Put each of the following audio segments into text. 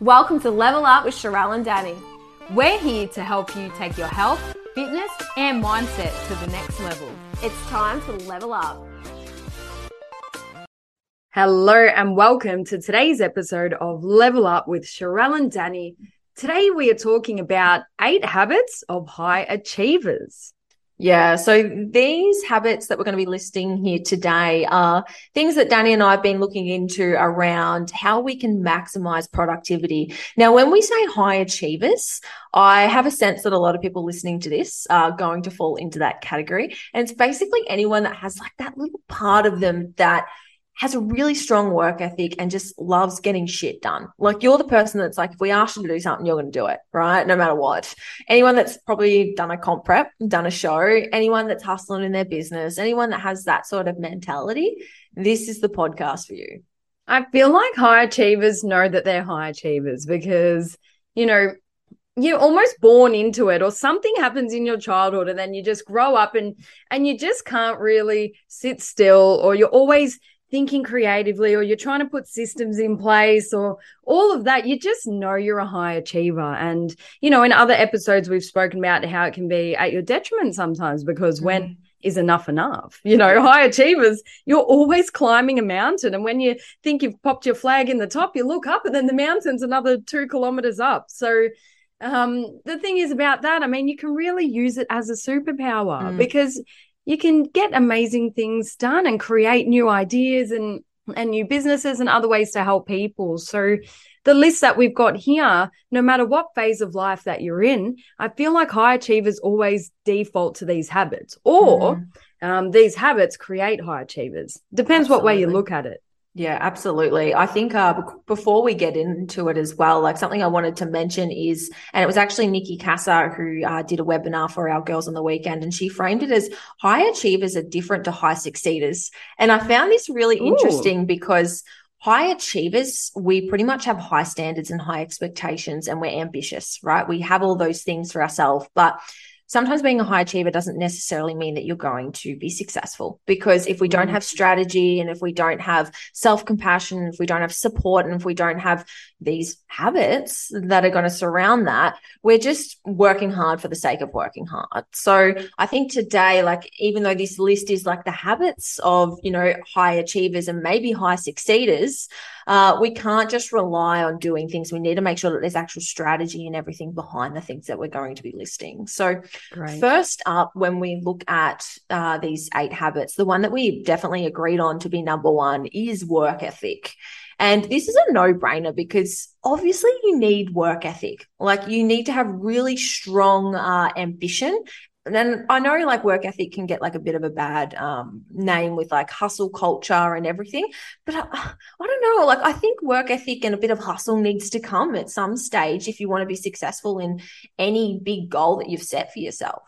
Welcome to Level Up with Sherelle and Danny. We're here to help you take your health, fitness, and mindset to the next level. It's time to level up. Hello and welcome to today's episode of Level Up with Sherelle and Danny. Today we are talking about 8 habits of high achievers. Yeah, so these habits that we're going to be listing here today are things that Danny and I have been looking into around how we can maximize productivity. Now, when we say high achievers, I have a sense that a lot of people listening to this are going to fall into that category. And it's basically anyone that has like that little part of them that has a really strong work ethic and just loves getting shit done. Like you're the person that's like, if we ask you to do something, you're going to do it, right? No matter what. Anyone that's probably done a comp prep, done a show, anyone that's hustling in their business, anyone that has that sort of mentality, this is the podcast for you. I feel like high achievers know that they're high achievers because, you know, you're almost born into it or something happens in your childhood and then you just grow up and you just can't really sit still, or you're always thinking creatively, or you're trying to put systems in place, or all of that. You just know you're a high achiever. And, you know, in other episodes, we've spoken about how it can be at your detriment sometimes, because when is enough? You know, high achievers, you're always climbing a mountain. And when you think you've popped your flag in the top, you look up and then the mountain's another 2 kilometers up. So the thing is about that, I mean, you can really use it as a superpower because you can get amazing things done and create new ideas and new businesses and other ways to help people. So the list that we've got here, no matter what phase of life that you're in, I feel like high achievers always default to these habits, or these habits create high achievers. Depends Absolutely. What way you look at it. Yeah, absolutely. I think before we get into it as well, like something I wanted to mention is, and it was actually Nikki Kassar who did a webinar for our girls on the weekend, and she framed it as high achievers are different to high succeeders. And I found this really interesting because high achievers, we pretty much have high standards and high expectations, and we're ambitious, right? We have all those things for ourselves, but sometimes being a high achiever doesn't necessarily mean that you're going to be successful, because if we don't have strategy, and if we don't have self-compassion, if we don't have support, and if we don't have these habits that are going to surround that, we're just working hard for the sake of working hard. So I think today, like, even though this list is like the habits of, you know, high achievers and maybe high succeeders, we can't just rely on doing things. We need to make sure that there's actual strategy and everything behind the things that we're going to be listing. So Great. First up, when we look at these 8 habits, the one that we definitely agreed on to be number one is work ethic. And this is a no-brainer because obviously you need work ethic. Like you need to have really strong ambition. And then I know like work ethic can get like a bit of a bad name with like hustle culture and everything, but I don't know. Like I think work ethic and a bit of hustle needs to come at some stage if you want to be successful in any big goal that you've set for yourself.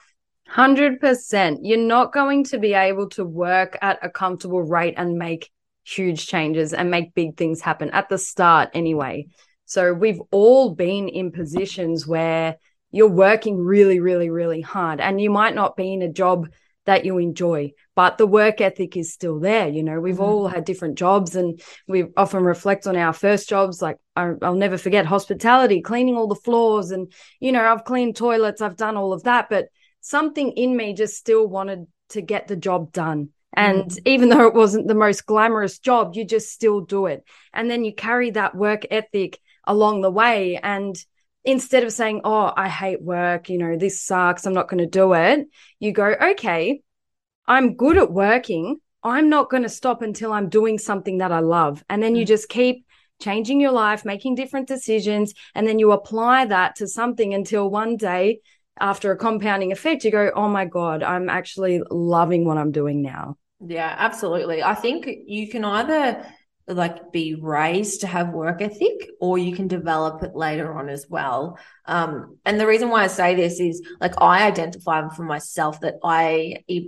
100%. You're not going to be able to work at a comfortable rate and make huge changes and make big things happen at the start anyway. So we've all been in positions where you're working really, really, really hard, and you might not be in a job that you enjoy, but the work ethic is still there. You know, we've all had different jobs, and we often reflect on our first jobs. Like I'll never forget hospitality, cleaning all the floors, and, you know, I've cleaned toilets, I've done all of that, but something in me just still wanted to get the job done. And even though it wasn't the most glamorous job, you just still do it. And then you carry that work ethic along the way, and instead of saying, oh, I hate work, you know, this sucks, I'm not going to do it, you go, okay, I'm good at working, I'm not going to stop until I'm doing something that I love. And then you just keep changing your life, making different decisions, and then you apply that to something until one day, after a compounding effect, you go, oh, my God, I'm actually loving what I'm doing now. Yeah, absolutely. I think you can either like be raised to have work ethic, or you can develop it later on as well. And the reason why I say this is like I identify for myself that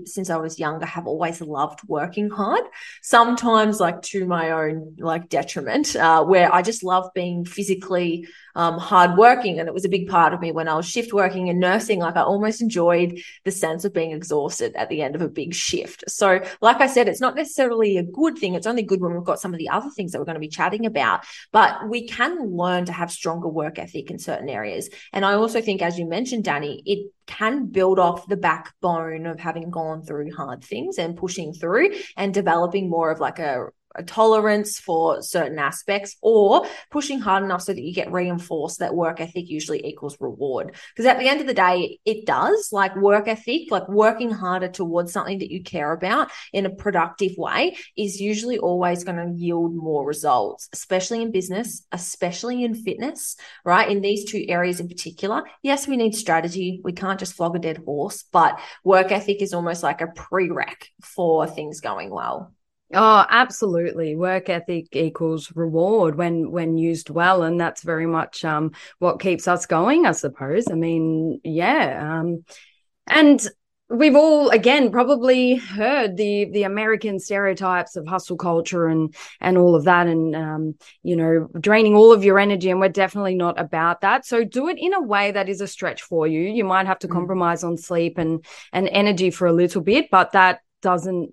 since I was younger, have always loved working hard, sometimes like to my own like detriment, where I just love being physically hardworking. And it was a big part of me when I was shift working and nursing. Like I almost enjoyed the sense of being exhausted at the end of a big shift. So like I said, it's not necessarily a good thing. It's only good when we've got somebody the other things that we're going to be chatting about. But we can learn to have stronger work ethic in certain areas. And I also think, as you mentioned, Danny, it can build off the backbone of having gone through hard things and pushing through and developing more of like a tolerance for certain aspects, or pushing hard enough so that you get reinforced that work ethic usually equals reward. Because at the end of the day, it does. Like work ethic, like working harder towards something that you care about in a productive way is usually always going to yield more results, especially in business, especially in fitness, right? In these two areas in particular, yes, we need strategy. We can't just flog a dead horse, but work ethic is almost like a prereq for things going well. Oh, absolutely. Work ethic equals reward when used well. And that's very much what keeps us going, I suppose. I mean, yeah. And we've all, again, probably heard the American stereotypes of hustle culture and all of that, and, you know, draining all of your energy. And we're definitely not about that. So do it in a way that is a stretch for you. You might have to compromise on sleep and energy for a little bit, but that doesn't,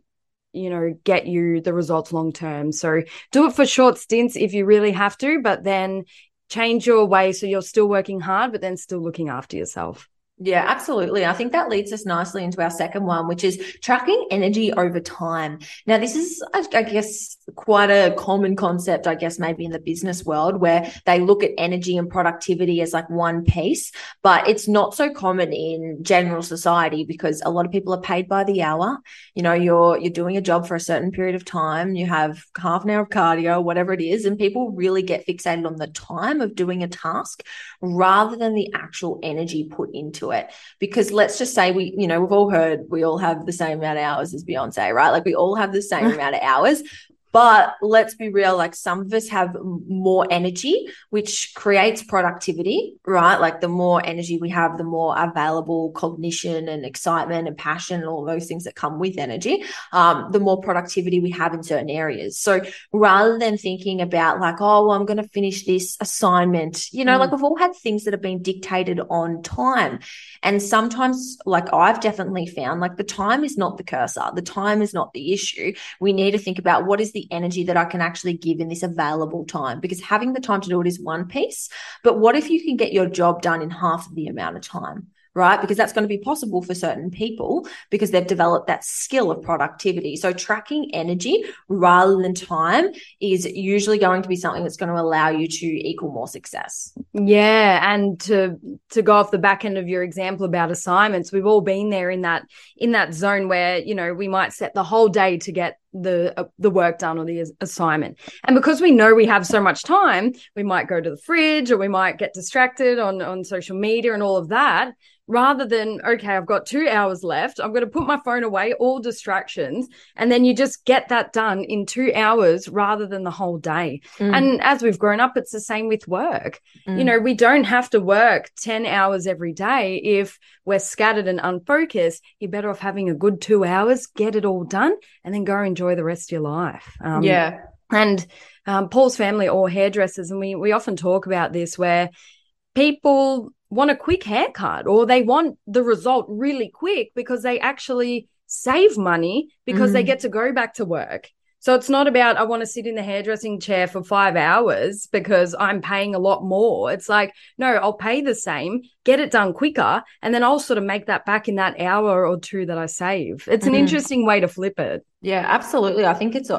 you know, get you the results long term. So do it for short stints if you really have to, but then change your way so you're still working hard, but then still looking after yourself. Yeah, absolutely. I think that leads us nicely into our second one, which is tracking energy over time. Now, this is, I guess, quite a common concept, I guess, maybe in the business world, where they look at energy and productivity as like one piece, but it's not so common in general society because a lot of people are paid by the hour. You know, you're doing a job for a certain period of time, you have half an hour of cardio, whatever it is, and people really get fixated on the time of doing a task rather than the actual energy put into it. Because let's just say we've all heard we all have the same amount of hours as Beyonce, right? Like we all have the same amount of hours. But let's be real, like some of us have more energy, which creates productivity, right? Like the more energy we have, the more available cognition and excitement and passion and all those things that come with energy, the more productivity we have in certain areas. So rather than thinking about like, oh, well, I'm going to finish this assignment, you know, like we've all had things that have been dictated on time. And sometimes, like I've definitely found, like the time is not the cursor. The time is not the issue. We need to think about what is the energy that I can actually give in this available time, because having the time to do it is one piece. But what if you can get your job done in half of the amount of time, right? Because that's going to be possible for certain people because they've developed that skill of productivity. So tracking energy rather than time is usually going to be something that's going to allow you to equal more success. Yeah. And to go off the back end of your example about assignments, we've all been there in that zone where, you know, we might set the whole day to get the work done or the assignment. And because we know we have so much time, we might go to the fridge or we might get distracted on social media and all of that, rather than, okay, I've got 2 hours left, I'm going to put my phone away, all distractions, and then you just get that done in 2 hours rather than the whole day. And as we've grown up, it's the same with work. You know, we don't have to work 10 hours every day. If we're scattered and unfocused, you're better off having a good 2 hours, get it all done, and then go enjoy the rest of your life. And Paul's family are hairdressers, and we often talk about this, where people want a quick haircut or they want the result really quick because they actually save money because they get to go back to work. So it's not about I want to sit in the hairdressing chair for 5 hours because I'm paying a lot more. It's like, no, I'll pay the same, get it done quicker, and then I'll sort of make that back in that hour or two that I save. It's an interesting way to flip it. Yeah, absolutely. I think it's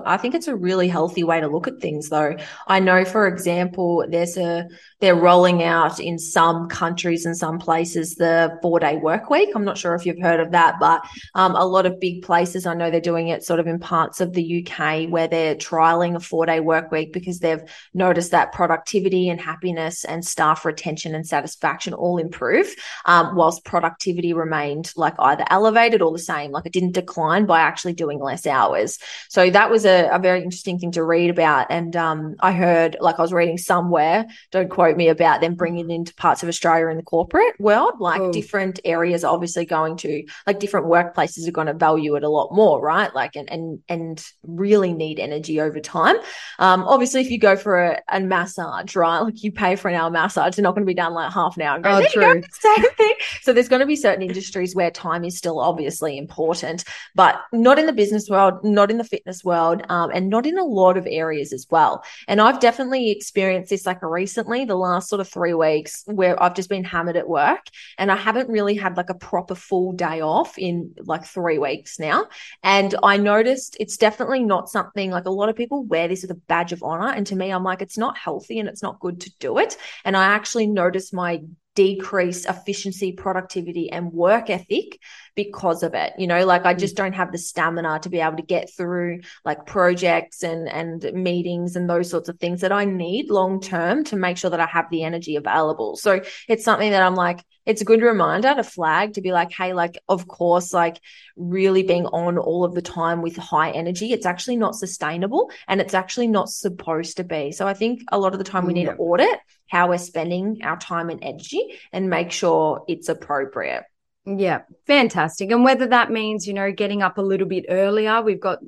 a really healthy way to look at things, though. I know, for example, they're rolling out in some countries and some places the 4-day work week. I'm not sure if you've heard of that, but a lot of big places, I know they're doing it sort of in parts of the UK where they're trialing a 4-day work week because they've noticed that productivity and happiness and staff retention and satisfaction all improve, whilst productivity remained like either elevated or the same. Like it didn't decline by actually doing less hours. So that was a very interesting thing to read about. And I heard, like I was reading somewhere, don't quote me, about them bringing it into parts of Australia in the corporate world, like different areas are obviously going to, like different workplaces are going to value it a lot more, right? Like and really need energy over time. Obviously, if you go for a massage, right, like you pay for an hour massage, they're not going to be done like half an hour and go, there true. You go, same thing. So there's going to be certain industries where time is still obviously important, but not in the business world. world, not in the fitness world, and not in a lot of areas as well. And I've definitely experienced this like recently, the last sort of 3 weeks, where I've just been hammered at work and I haven't really had like a proper full day off in like 3 weeks now. And I noticed it's definitely not something, like a lot of people wear this as a badge of honor. And to me, I'm like, it's not healthy and it's not good to do it. And I actually noticed my decreased efficiency, productivity, and work ethic because of it. You know, like I just don't have the stamina to be able to get through like projects and meetings and those sorts of things that I need long term to make sure that I have the energy available. So it's something that I'm like, it's a good reminder to flag, to be like, hey, like, of course, like really being on all of the time with high energy, it's actually not sustainable and it's actually not supposed to be. So I think a lot of the time we need to audit how we're spending our time and energy and make sure it's appropriate. Yeah, fantastic. And whether that means, you know, getting up a little bit earlier, we've got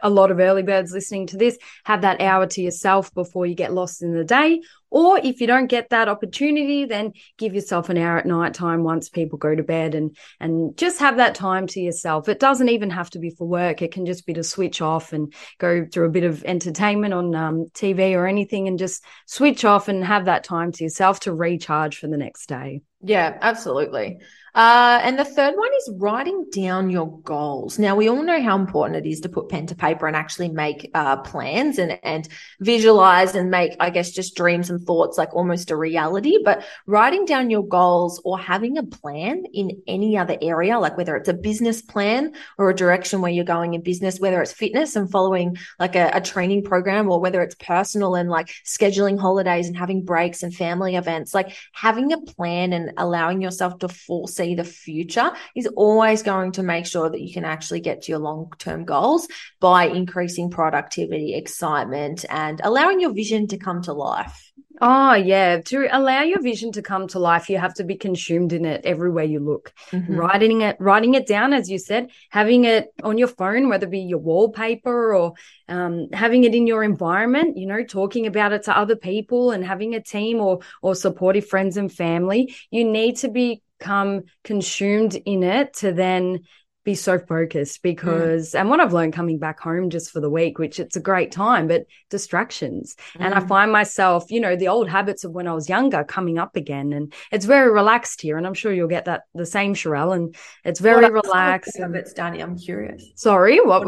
a lot of early birds listening to this, have that hour to yourself before you get lost in the day. Or if you don't get that opportunity, then give yourself an hour at night time once people go to bed and just have that time to yourself. It doesn't even have to be for work. It can just be to switch off and go through a bit of entertainment on TV or anything and just switch off and have that time to yourself to recharge for the next day. Yeah, absolutely. And the third one is writing down your goals. Now, we all know how important it is to put pen to paper and actually make plans and visualize and make, I guess, just dreams and thoughts like almost a reality. But writing down your goals or having a plan in any other area, like whether it's a business plan or a direction where you're going in business, whether it's fitness and following like a training program, or whether it's personal and like scheduling holidays and having breaks and family events, like having a plan and allowing yourself to foresee the future is always going to make sure that you can actually get to your long-term goals by increasing productivity, excitement, and allowing your vision to come to life. Oh, yeah. To allow your vision to come to life, you have to be consumed in it everywhere you look. Mm-hmm. Writing it down, as you said, having it on your phone, whether it be your wallpaper or having it in your environment, you know, talking about it to other people and having a team or supportive friends and family. You need to become consumed in it to then be so focused because, and what I've learned coming back home just for the week, which it's a great time, but distractions. Mm-hmm. And I find myself, you know, the old habits of when I was younger coming up again, and it's very relaxed here. And I'm sure you'll get that the same, Sherelle. And it's very relaxed. Habits, Danny, I'm curious. Sorry, what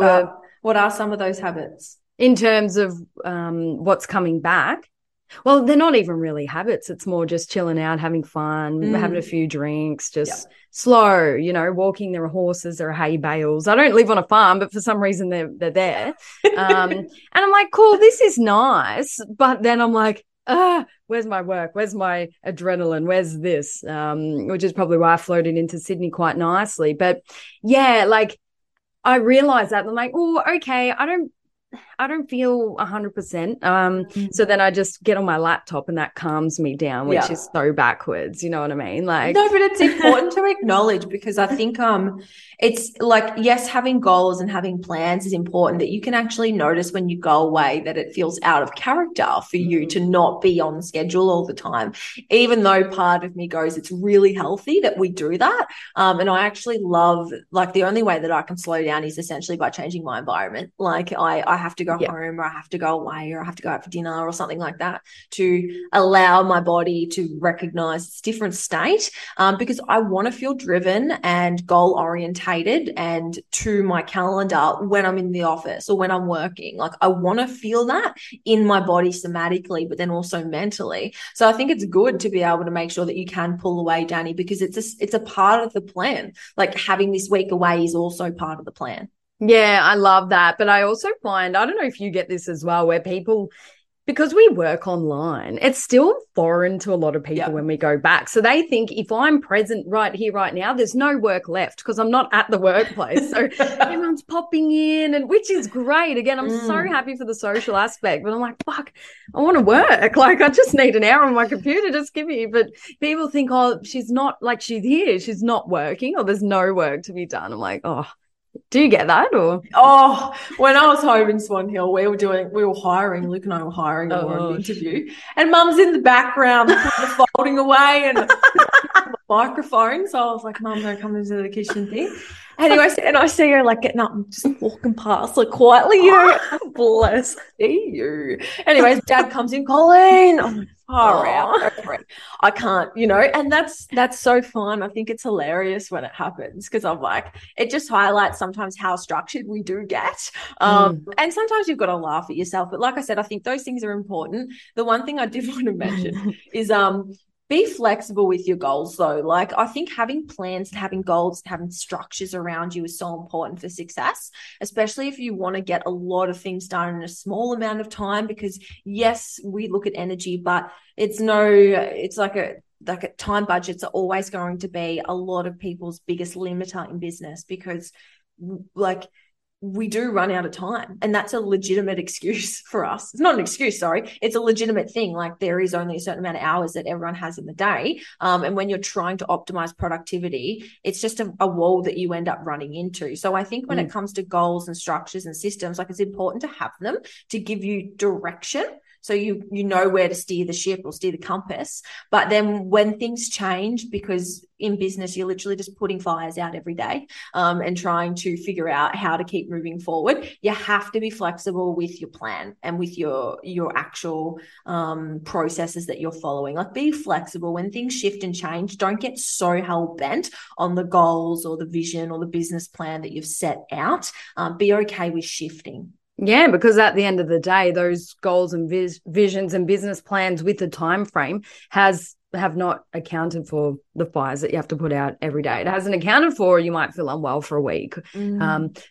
are some of those habits in terms of what's coming back? Well, they're not even really habits. It's more just chilling out, having fun, having a few drinks, just slow, you know, walking. There are horses, there are hay bales. I don't live on a farm, but for some reason they're there. And I'm like, cool, this is nice. But then I'm like, where's my work? Where's my adrenaline? Where's this? Which is probably why I floated into Sydney quite nicely. But, yeah, like I realised that. I'm like, oh, okay, I don't feel 100%. So then I just get on my laptop and that calms me down, which is so backwards. You know what I mean? Like, no, but it's important to acknowledge because I think it's like, yes, having goals and having plans is important, that you can actually notice when you go away that it feels out of character for you to not be on schedule all the time, even though part of me goes, it's really healthy that we do that. And I actually love, like, the only way that I can slow down is essentially by changing my environment. Like I have to go home, or I have to go away, or I have to go out for dinner or something like that to allow my body to recognize its different state, because I want to feel driven and goal orientated and to my calendar when I'm in the office or when I'm working. Like I want to feel that in my body somatically, but then also mentally. So I think it's good to be able to make sure that you can pull away, Danny, because it's a part of the plan. Like having this week away is also part of the plan. Yeah, I love that. But I also find, I don't know if you get this as well, where people, because we work online, it's still foreign to a lot of people when we go back. So they think if I'm present right here, right now, there's no work left because I'm not at the workplace. So everyone's popping in, and which is great. Again, I'm so happy for the social aspect, but I'm like, fuck, I want to work. Like I just need an hour on my computer. Just give me. But people think, oh, she's not, like, she's here. She's not working, or there's no work to be done. I'm like, oh. Do you get that? Or when I was home in Swan Hill, Luke and I were hiring an interview, and Mum's in the background folding away and microphone. So I was like, Mum, don't come into the kitchen thing. Anyway, and I see her like getting up and just walking past, like quietly, you know, bless you. Anyways, Dad comes in, Colin. I'm like, far out. I can't, you know, and that's so fun. I think it's hilarious when it happens because I'm like, it just highlights sometimes how structured we do get. And sometimes you've got to laugh at yourself. But like I said, I think those things are important. The one thing I did want to mention is, be flexible with your goals though. Like I think having plans and having goals and having structures around you is so important for success, especially if you want to get a lot of things done in a small amount of time, because yes, we look at energy, but it's like a time budgets are always going to be a lot of people's biggest limiter in business, because like we do run out of time, and that's a legitimate excuse for us. It's not an excuse, sorry. It's a legitimate thing. Like there is only a certain amount of hours that everyone has in the day. And when you're trying to optimize productivity, it's just a wall that you end up running into. So I think when it comes to goals and structures and systems, like it's important to have them to give you direction. So you know where to steer the ship or steer the compass. But then when things change, because in business, you're literally just putting fires out every day and trying to figure out how to keep moving forward, you have to be flexible with your plan and with your actual processes that you're following. Like be flexible. When things shift and change, don't get so hell-bent on the goals or the vision or the business plan that you've set out. Be okay with shifting. Yeah, because at the end of the day, those goals and visions and business plans with the time frame have not accounted for the fires that you have to put out every day. It hasn't accounted for, you might feel unwell for a week.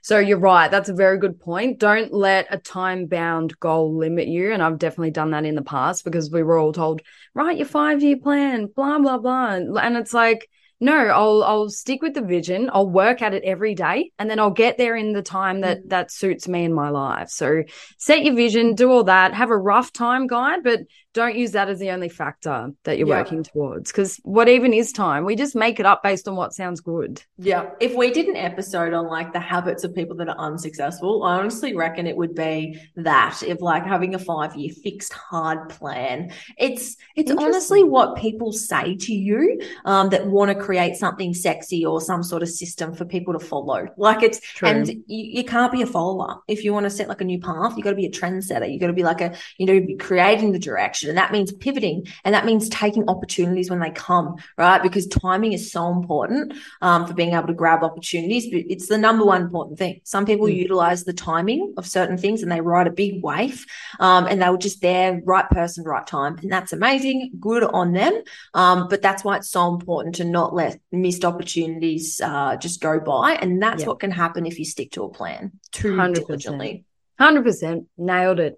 So you're right. That's a very good point. Don't let a time-bound goal limit you. And I've definitely done that in the past because we were all told, write your 5-year plan, blah, blah, blah. And it's like, no, I'll stick with the vision. I'll work at it every day, and then I'll get there in the time that suits me in my life. So set your vision, do all that, have a rough time guide, but don't use that as the only factor that you're working towards, because what even is time? We just make it up based on what sounds good. Yeah. If we did an episode on like the habits of people that are unsuccessful, I honestly reckon it would be that, if like having a 5-year fixed hard plan. It's honestly what people say to you that want to create something sexy or some sort of system for people to follow. Like it's true. And you can't be a follower. If you want to set like a new path, you got to be a trendsetter. You got to be like be creating the direction. And that means pivoting, and that means taking opportunities when they come, right? Because timing is so important for being able to grab opportunities. But it's the number one important thing. Some people utilize the timing of certain things and they ride a big wave and they were just there, right person, right time. And that's amazing. Good on them. But that's why it's so important to not let missed opportunities just go by. And that's what can happen if you stick to a plan too 100%. Diligently. 100%. Nailed it.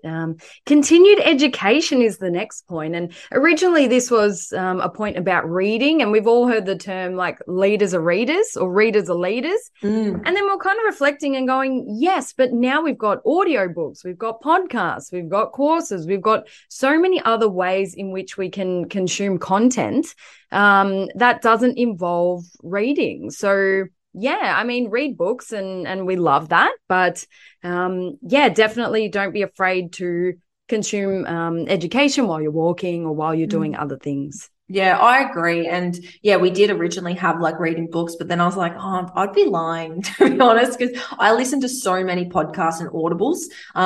Continued education is the next point. And originally this was a point about reading, and we've all heard the term like leaders are readers or readers are leaders. And then we're kind of reflecting and going, yes, but now we've got audiobooks, we've got podcasts, we've got courses, we've got so many other ways in which we can consume content that doesn't involve reading. So yeah, I mean, read books and we love that. But, definitely don't be afraid to consume education while you're walking or while you're doing other things. Yeah, I agree. And yeah, we did originally have like reading books, but then I was like, oh, I'd be lying, to be honest, because I listen to so many podcasts and audibles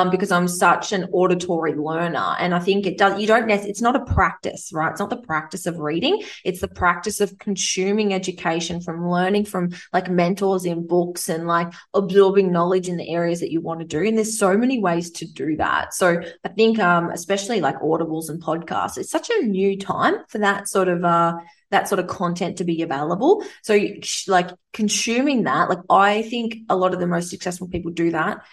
because I'm such an auditory learner. And I think it's not a practice, right? It's not the practice of reading. It's the practice of consuming education, from learning from like mentors in books and like absorbing knowledge in the areas that you want to do. And there's so many ways to do that. So I think especially like audibles and podcasts, it's such a new time for that sort of content to be available. So like consuming that, like I think a lot of the most successful people do that,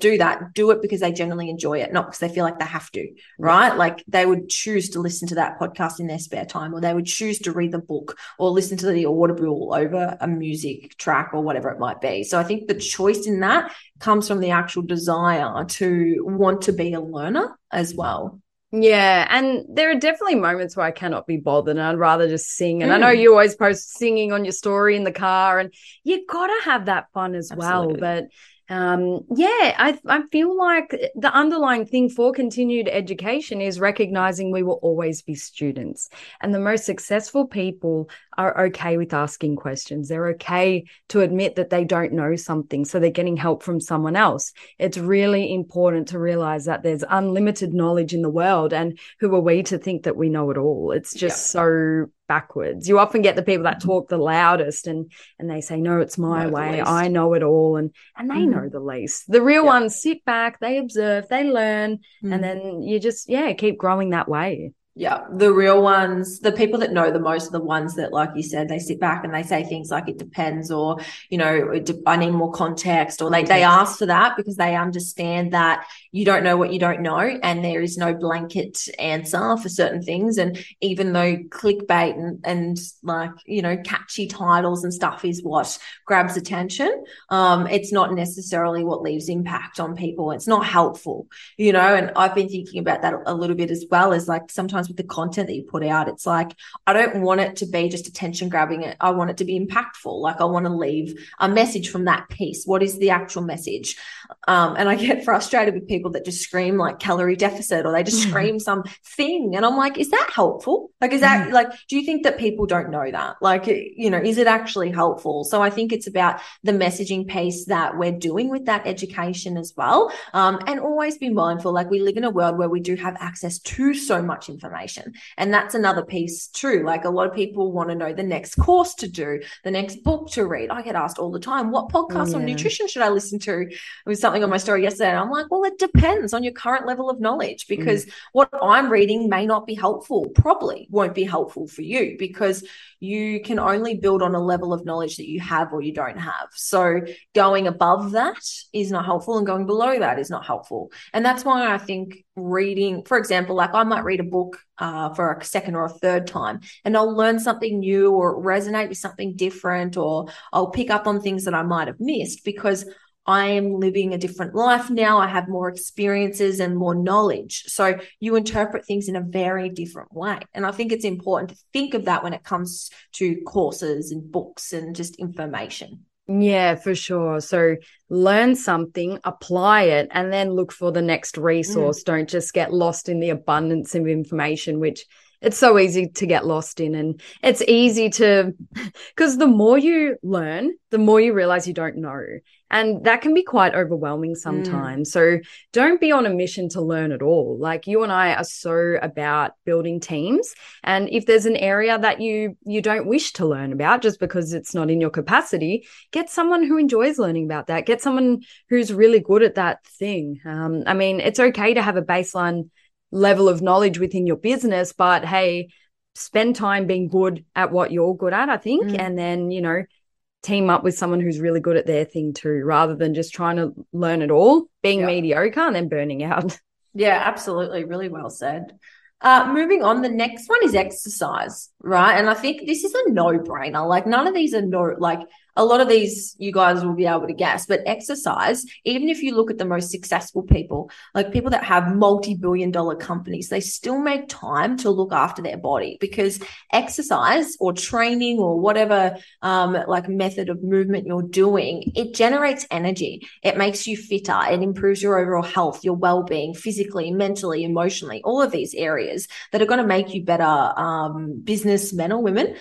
do it because they generally enjoy it, not because they feel like they have to, right? Like they would choose to listen to that podcast in their spare time, or they would choose to read the book or listen to the audible over a music track or whatever it might be. So I think the choice in that comes from the actual desire to want to be a learner as well. Yeah, and there are definitely moments where I cannot be bothered and I'd rather just sing. And I know you always post singing on your story in the car, and you got to have that fun as Absolutely. Well. But I feel like the underlying thing for continued education is recognizing we will always be students, and the most successful people are okay with asking questions. They're okay to admit that they don't know something, so they're getting help from someone else. It's really important to realize that there's unlimited knowledge in the world, and who are we to think that we know it all? It's just so backwards. You often get the people that talk the loudest and they say, no, it's my way. I know it all. And they know the least. The real ones sit back, they observe, they learn, and then you just, keep growing that way. Yeah, the real ones, the people that know the most are the ones that, like you said, they sit back and they say things like it depends, or, you know, I need more context, or they ask for that because they understand that you don't know what you don't know, and there is no blanket answer for certain things. And even though clickbait and like, you know, catchy titles and stuff is what grabs attention, it's not necessarily what leaves impact on people. It's not helpful, you know, and I've been thinking about that a little bit as well, as like sometimes with the content that you put out, it's like, I don't want it to be just attention grabbing. I want it to be impactful. Like, I want to leave a message from that piece. What is the actual message? And I get frustrated with people that just scream like calorie deficit, or they just scream some thing. And I'm like, is that helpful? Like, is that like, do you think that people don't know that? Like, you know, is it actually helpful? So I think it's about the messaging piece that we're doing with that education as well. And always be mindful. Like, we live in a world where we do have access to so much information. And that's another piece too. Like, a lot of people want to know the next course to do, the next book to read. I get asked all the time, what podcast on nutrition should I listen to? It was something on my story yesterday. And I'm like, well, it depends on your current level of knowledge, because what I'm reading may not be helpful, probably won't be helpful for you, because you can only build on a level of knowledge that you have or you don't have. So going above that is not helpful, and going below that is not helpful. And that's why I think reading, for example, like I might read a book for a second or a third time, and I'll learn something new or resonate with something different, or I'll pick up on things that I might have missed because I am living a different life now. I have more experiences and more knowledge. So you interpret things in a very different way. And I think it's important to think of that when it comes to courses and books and just information. Yeah, for sure. So learn something, apply it, and then look for the next resource. Don't just get lost in the abundance of information, which it's so easy to get lost in. And it's easy to, because the more you learn, the more you realize you don't know. And that can be quite overwhelming sometimes. So don't be on a mission to learn at all. Like, you and I are so about building teams. And if there's an area that you don't wish to learn about just because it's not in your capacity, get someone who enjoys learning about that. Get someone who's really good at that thing. I mean, it's okay to have a baseline level of knowledge within your business, but hey, spend time being good at what you're good at, I think. And then, you know, team up with someone who's really good at their thing too, rather than just trying to learn it all, being mediocre and then burning out. Yeah, absolutely. Really well said. Moving on, the next one is exercise, right? And I think this is a no-brainer. Like, none of these are a lot of these you guys will be able to guess, but exercise, even if you look at the most successful people, like people that have multi-billion-dollar companies, they still make time to look after their body, because exercise or training or whatever like method of movement you're doing, it generates energy. It makes you fitter. It improves your overall health, your well-being, physically, mentally, emotionally, all of these areas that are going to make you better businessmen or women,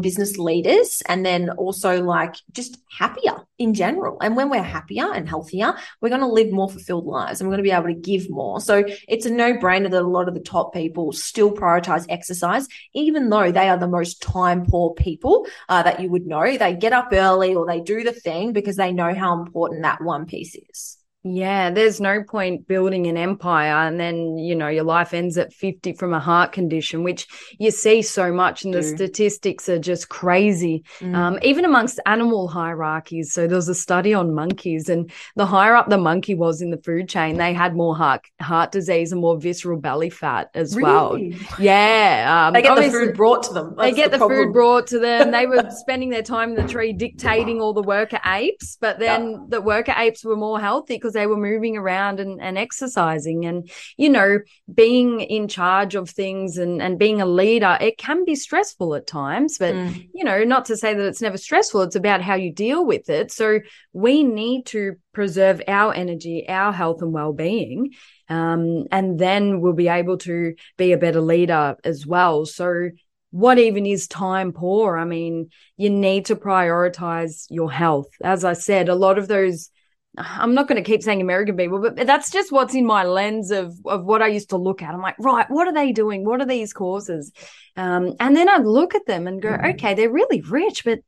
business leaders, and then also like just happier in general. And when we're happier and healthier, we're going to live more fulfilled lives, and we're going to be able to give more. So it's a no-brainer that a lot of the top people still prioritize exercise, even though they are the most time-poor people that you would know. They get up early or they do the thing because they know how important that one piece is. Yeah, there's no point building an empire and then, you know, your life ends at 50 from a heart condition, which you see so much, and the statistics are just crazy, even amongst animal hierarchies. So there was a study on monkeys, and the higher up the monkey was in the food chain, they had more heart disease and more visceral belly fat as well. Yeah. They get the food brought to them. They were spending their time in the tree dictating all the worker apes, but then the worker apes were more healthy because they were moving around and exercising and, you know, being in charge of things and being a leader. It can be stressful at times, but, you know, not to say that it's never stressful. It's about how you deal with it. So we need to preserve our energy, our health and well-being, and then we'll be able to be a better leader as well. So what even is time poor? I mean, you need to prioritize your health. As I said, a lot of those, I'm not going to keep saying American people, but that's just what's in my lens of what I used to look at. I'm like, right, what are they doing? What are these courses? And then I'd look at them and go, okay, they're really rich, but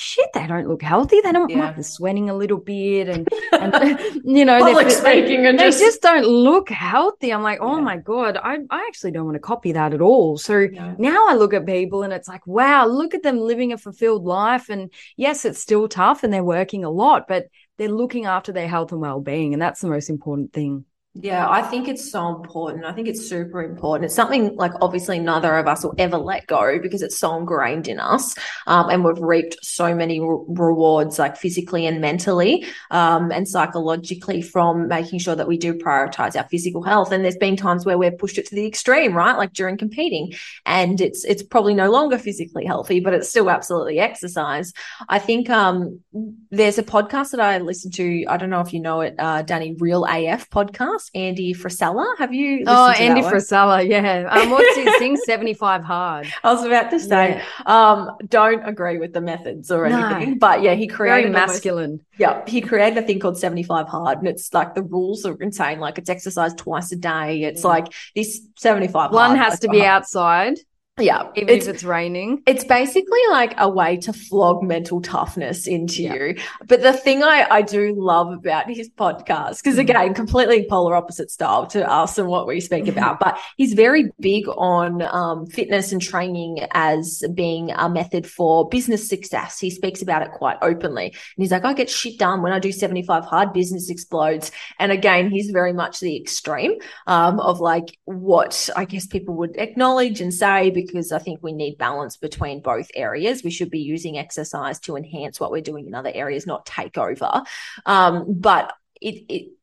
shit, they don't look healthy. They don't might be sweating a little bit and you know, they just don't look healthy. I'm like, oh my God, I actually don't want to copy that at all. So now I look at people and it's like, wow, look at them living a fulfilled life. And yes, it's still tough and they're working a lot, but they're looking after their health and well-being. And that's the most important thing. Yeah, I think it's so important. I think it's super important. It's something like obviously neither of us will ever let go because it's so ingrained in us, and we've reaped so many rewards like physically and mentally and psychologically from making sure that we do prioritize our physical health. And there's been times where we've pushed it to the extreme, right? Like during competing, and it's probably no longer physically healthy, but it's still absolutely exercise. I think there's a podcast that I listen to. I don't know if you know it, Danny, Real AF Podcast. Andy Frisella, have you listened to Andy Frisella, yeah. What's his thing? 75 Hard. I was about to say, don't agree with the methods or anything, but yeah, he created very masculine. He created a thing called 75 Hard, and it's like the rules are insane. Like it's exercise twice a day. It's like this 75 One hard, has to be outside. Yeah. Even if it's raining. It's basically like a way to flog mental toughness into you. But the thing I do love about his podcast, because again, completely polar opposite style to us and what we speak about, but he's very big on fitness and training as being a method for business success. He speaks about it quite openly. And he's like, I get shit done when I do 75 hard, business explodes. And again, he's very much the extreme of like what I guess people would acknowledge and say, because I think we need balance between both areas. We should be using exercise to enhance what we're doing in other areas, not take over. But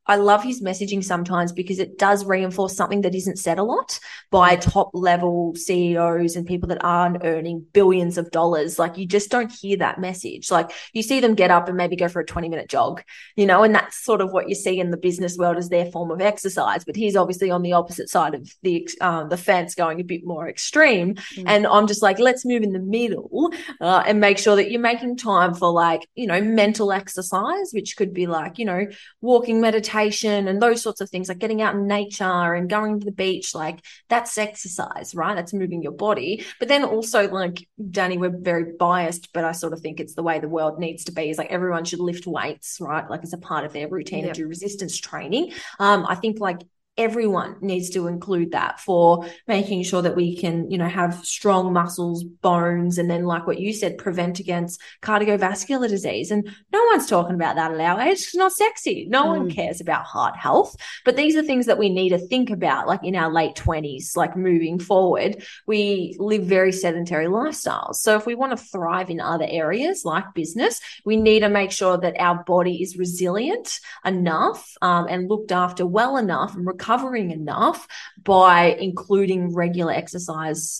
I love his messaging sometimes because it does reinforce something that isn't said a lot by top level CEOs and people that aren't earning billions of dollars. Like you just don't hear that message. Like you see them get up and maybe go for a 20-minute jog, you know, and that's sort of what you see in the business world as their form of exercise. But he's obviously on the opposite side of the fence, going a bit more extreme. And I'm just like, let's move in the middle and make sure that you're making time for like, you know, mental exercise, which could be like, you know, walking, meditation, and those sorts of things, like getting out in nature and going to the beach. Like that's exercise, right? That's moving your body. But then also, like, Danny, we're very biased, but I sort of think it's the way the world needs to be, is like everyone should lift weights, right? Like it's a part of their routine and do resistance training. I think like everyone needs to include that for making sure that we can, you know, have strong muscles, bones, and then like what you said, prevent against cardiovascular disease. And no one's talking about that at our age. It's not sexy. No one cares about heart health. But these are things that we need to think about, like in our late 20s, like moving forward. We live very sedentary lifestyles. So if we want to thrive in other areas like business, we need to make sure that our body is resilient enough and looked after well enough and recovering enough by including regular exercise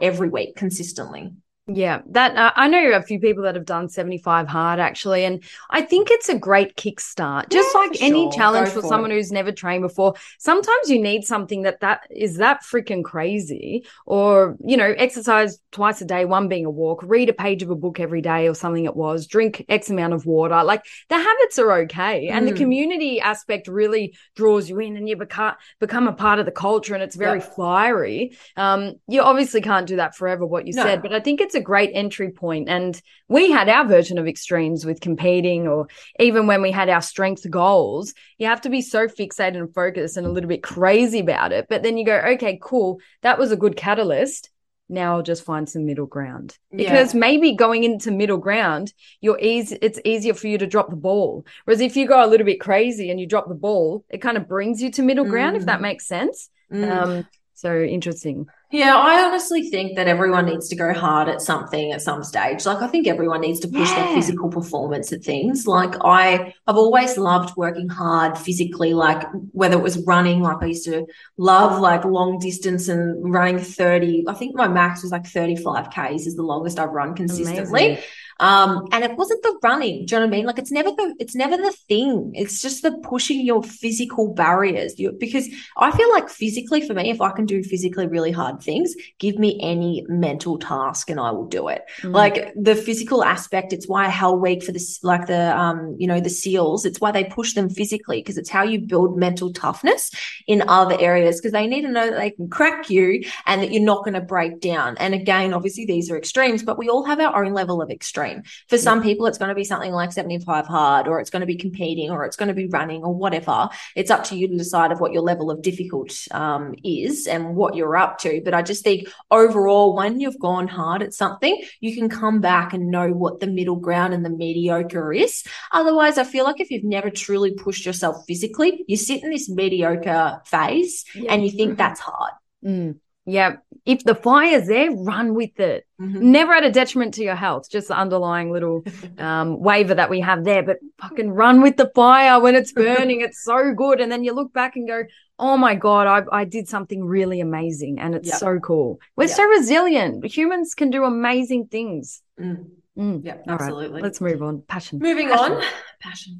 every week consistently. Yeah, that I know a few people that have done 75 hard actually, and I think it's a great kickstart. Just any challenge for someone who's never trained before. Sometimes you need something that is that freaking crazy, or you know, exercise twice a day, one being a walk, read a page of a book every day or something. It was drink X amount of water. Like the habits are okay, and the community aspect really draws you in, and you become a part of the culture, and it's very flyery. You obviously can't do that forever. What you said, but I think it's a great entry point. And we had our version of extremes with competing, or even when we had our strength goals, you have to be so fixated and focused and a little bit crazy about it. But then you go, okay, cool, that was a good catalyst. Now I'll just find some middle ground, because maybe going into middle ground, it's easier for you to drop the ball. Whereas if you go a little bit crazy and you drop the ball, it kind of brings you to middle ground, if that makes sense. So interesting. Yeah, I honestly think that everyone needs to go hard at something at some stage. Like, I think everyone needs to push their physical performance at things. Like, I've always loved working hard physically, like whether it was running, like I used to love like long distance and running 30. I think my max was like 35 Ks is the longest I've run consistently. Amazing. And it wasn't the running, do you know what I mean? Like, it's never the thing. It's just the pushing your physical barriers. Because I feel like physically for me, if I can do physically really hard things, give me any mental task and I will do it. Like the physical aspect, it's why Hell Week for this, like the, you know, the SEALs, it's why they push them physically, because it's how you build mental toughness in other areas, because they need to know that they can crack you and that you're not going to break down. And again, obviously these are extremes, but we all have our own level of extreme. For some people, it's going to be something like 75 hard, or it's going to be competing, or it's going to be running, or whatever. It's up to you to decide of what your level of difficult is and what you're up to. But I just think overall, when you've gone hard at something, you can come back and know what the middle ground and the mediocre is. Otherwise, I feel like if you've never truly pushed yourself physically, you sit in this mediocre phase and you think that's hard. Yeah, if the fire's there, run with it. Never at a detriment to your health, just the underlying little waiver that we have there. But fucking run with the fire when it's burning. It's so good. And then you look back and go, oh, my God, I did something really amazing, and it's so cool. We're so resilient. Humans can do amazing things. Yeah, absolutely. Right, let's move on. Passion. Moving on. Passion.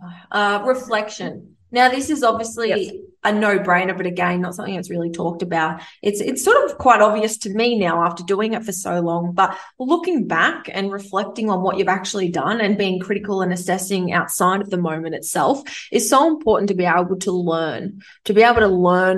Reflection. Now, this is obviously a no-brainer, but again, not something that's really talked about. It's sort of quite obvious to me now after doing it for so long, but looking back and reflecting on what you've actually done and being critical and assessing outside of the moment itself is so important to be able to learn,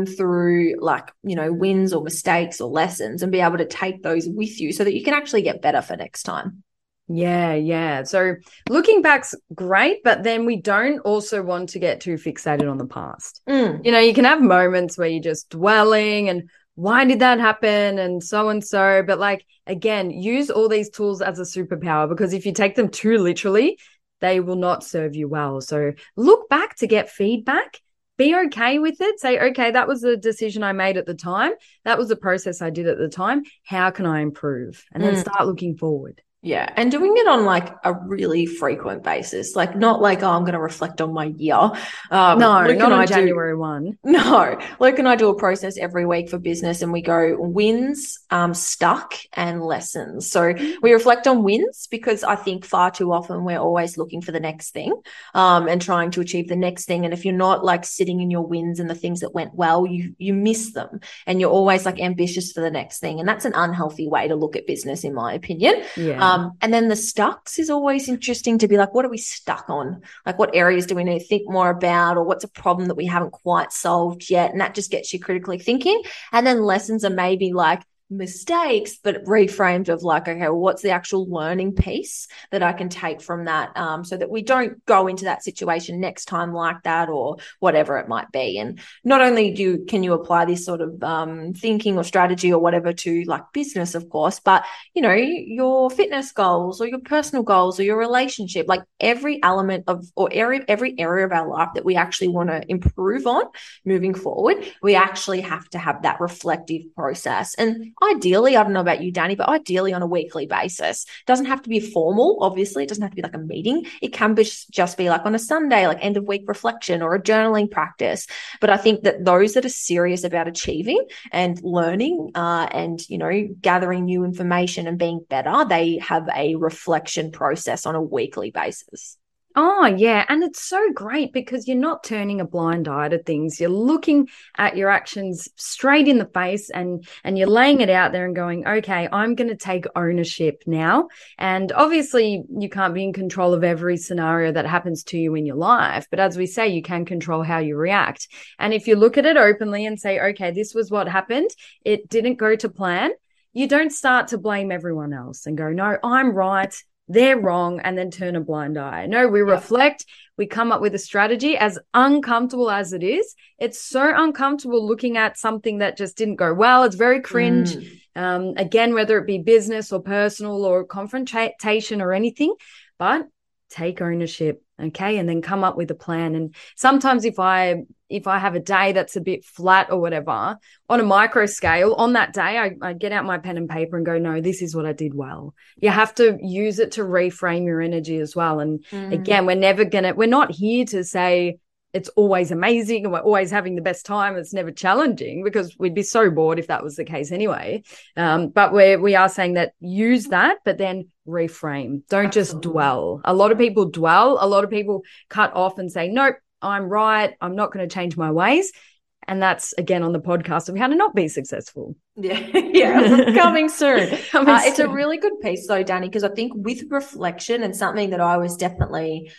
through like, you know, wins or mistakes or lessons, and be able to take those with you so that you can actually get better for next time. Yeah. So looking back's great, but then we don't also want to get too fixated on the past. You know, you can have moments where you're just dwelling and why did that happen and so, but like, again, use all these tools as a superpower, because if you take them too literally, they will not serve you well. So look back to get feedback. Be okay with it. Say, okay, that was the decision I made at the time. That was the process I did at the time. How can I improve? And then start looking forward. Yeah, and doing it on, like, a really frequent basis, like not like, oh, I'm going to reflect on my year. No, Luke, not on January 1. No, Luke and I do a process every week for business, and we go wins, stuck, and lessons. So we reflect on wins, because I think far too often we're always looking for the next thing and trying to achieve the next thing. And if you're not, like, sitting in your wins and the things that went well, you miss them, and you're always, like, ambitious for the next thing. And that's an unhealthy way to look at business, in my opinion. Yeah. And then the stucks is always interesting to be like, what are we stuck on? Like, what areas do we need to think more about, or what's a problem that we haven't quite solved yet? And that just gets you critically thinking. And then lessons are maybe like mistakes, but reframed of like, okay, well, what's the actual learning piece that I can take from that, so that we don't go into that situation next time like that, or whatever it might be. And not only can you apply this sort of thinking or strategy or whatever to like business, of course, but you know, your fitness goals or your personal goals or your relationship, like every element of or every area of our life that we actually want to improve on moving forward, we actually have to have that reflective process. And ideally, I don't know about you, Danny, but ideally on a weekly basis. It doesn't have to be formal, obviously. It doesn't have to be like a meeting. It can be just be like on a Sunday, like end of week reflection or a journaling practice. But I think that those that are serious about achieving and learning and, you know, gathering new information and being better, they have a reflection process on a weekly basis. Oh, yeah, and it's so great because you're not turning a blind eye to things. You're looking at your actions straight in the face, and you're laying it out there and going, okay, I'm going to take ownership now. And obviously you can't be in control of every scenario that happens to you in your life, but as we say, you can control how you react. And if you look at it openly and say, okay, this was what happened, it didn't go to plan, you don't start to blame everyone else and go, no, I'm right, they're wrong, and then turn a blind eye. No, we reflect, we come up with a strategy, as uncomfortable as it is. It's so uncomfortable looking at something that just didn't go well. It's very cringe. Again, whether it be business or personal or confrontation or anything, but take ownership, okay, and then come up with a plan. And sometimes if I if I have a day that's a bit flat or whatever, on a micro scale, on that day, I get out my pen and paper and go, no, this is what I did well. You have to use it to reframe your energy as well. And again, we're not here to say it's always amazing and we're always having the best time. It's never challenging, because we'd be so bored if that was the case anyway. But we are saying that use that, but then reframe. Don't just dwell. A lot of people dwell. A lot of people cut off and say, nope, I'm right. I'm not going to change my ways. And that's, again, on the podcast of how to not be successful. Yeah, coming soon. It's a really good piece though, Danny, because I think with reflection, and something that I was definitely,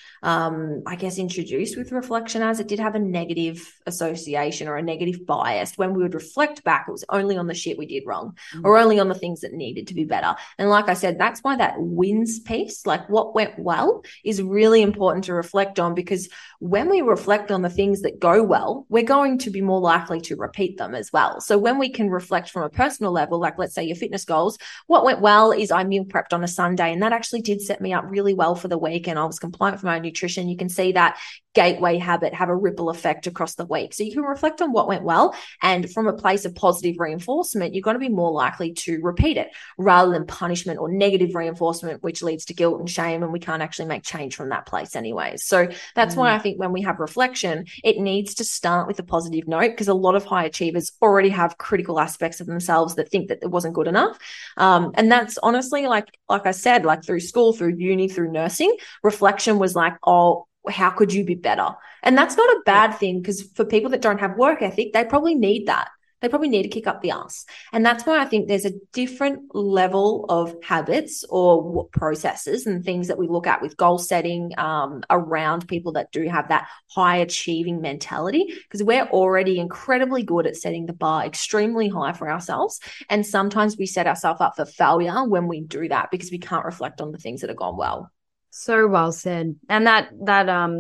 introduced with reflection as, it did have a negative association or a negative bias. When we would reflect back, it was only on the shit we did wrong or only on the things that needed to be better. And like I said, that's why that wins piece, like what went well, is really important to reflect on, because when we reflect on the things that go well, we're going to be more likely to repeat them as well. So when we can reflect from a personal level, like let's say your fitness goals, what went well is I meal prepped on a Sunday, and that actually did set me up really well for the week, and I was compliant for my nutrition. You can see that gateway habit have a ripple effect across the week. So you can reflect on what went well, and from a place of positive reinforcement, you're going to be more likely to repeat it, rather than punishment or negative reinforcement, which leads to guilt and shame, and we can't actually make change from that place anyways. So that's why I think when we have reflection, it needs to start with a positive note, because a lot of high achievers already have critical aspects of themselves that think that it wasn't good enough. And that's honestly, like I said, like through school, through uni, through nursing, reflection was like, oh, how could you be better? And that's not a bad thing, because for people that don't have work ethic, they probably need that. They probably need to kick up the ass. And that's why I think there's a different level of habits or processes and things that we look at with goal setting around people that do have that high achieving mentality, because we're already incredibly good at setting the bar extremely high for ourselves. And sometimes we set ourselves up for failure when we do that, because we can't reflect on the things that have gone well. So well said. And that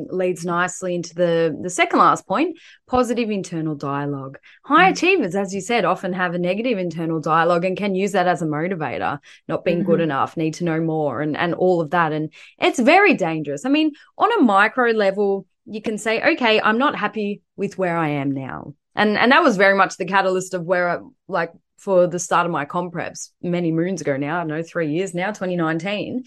leads nicely into the second last point, positive internal dialogue. High achievers, as you said, often have a negative internal dialogue and can use that as a motivator, not being good enough, need to know more, and all of that. And it's very dangerous. I mean, on a micro level, you can say, okay, I'm not happy with where I am now. And that was very much the catalyst of where for the start of my comp preps many moons ago now, I don't know, 3 years now, 2019.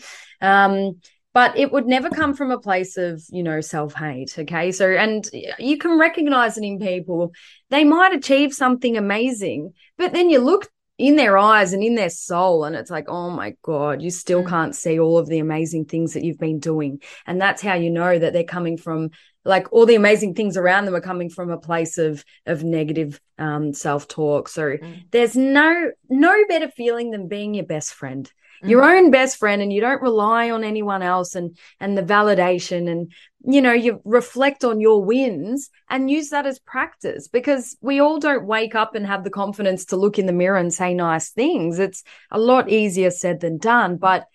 But it would never come from a place of, self-hate, okay? So, and you can recognize it in people. They might achieve something amazing, but then you look in their eyes and in their soul and it's like, oh, my God, you still can't see all of the amazing things that you've been doing. And that's how you know that they're coming from, like, all the amazing things around them are coming from a place of negative self-talk. So there's no better feeling than being your best friend. Your own best friend, and you don't rely on anyone else and the validation, and, you reflect on your wins and use that as practice, because we all don't wake up and have the confidence to look in the mirror and say nice things. It's a lot easier said than done, but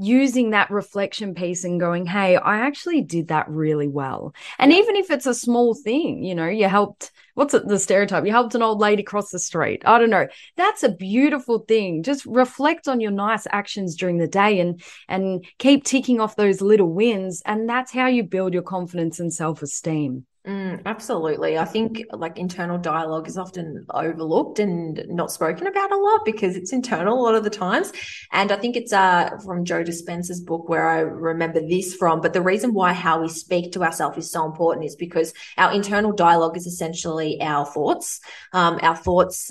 using that reflection piece and going, hey, I actually did that really well. And even if it's a small thing, you helped, the stereotype? You helped an old lady cross the street. I don't know. That's a beautiful thing. Just reflect on your nice actions during the day and keep ticking off those little wins. And that's how you build your confidence and self-esteem. Absolutely. I think internal dialogue is often overlooked and not spoken about a lot, because it's internal a lot of the times. And I think it's from Joe Dispenza's book where I remember this from, but the reason why how we speak to ourselves is so important is because our internal dialogue is essentially our thoughts. Our thoughts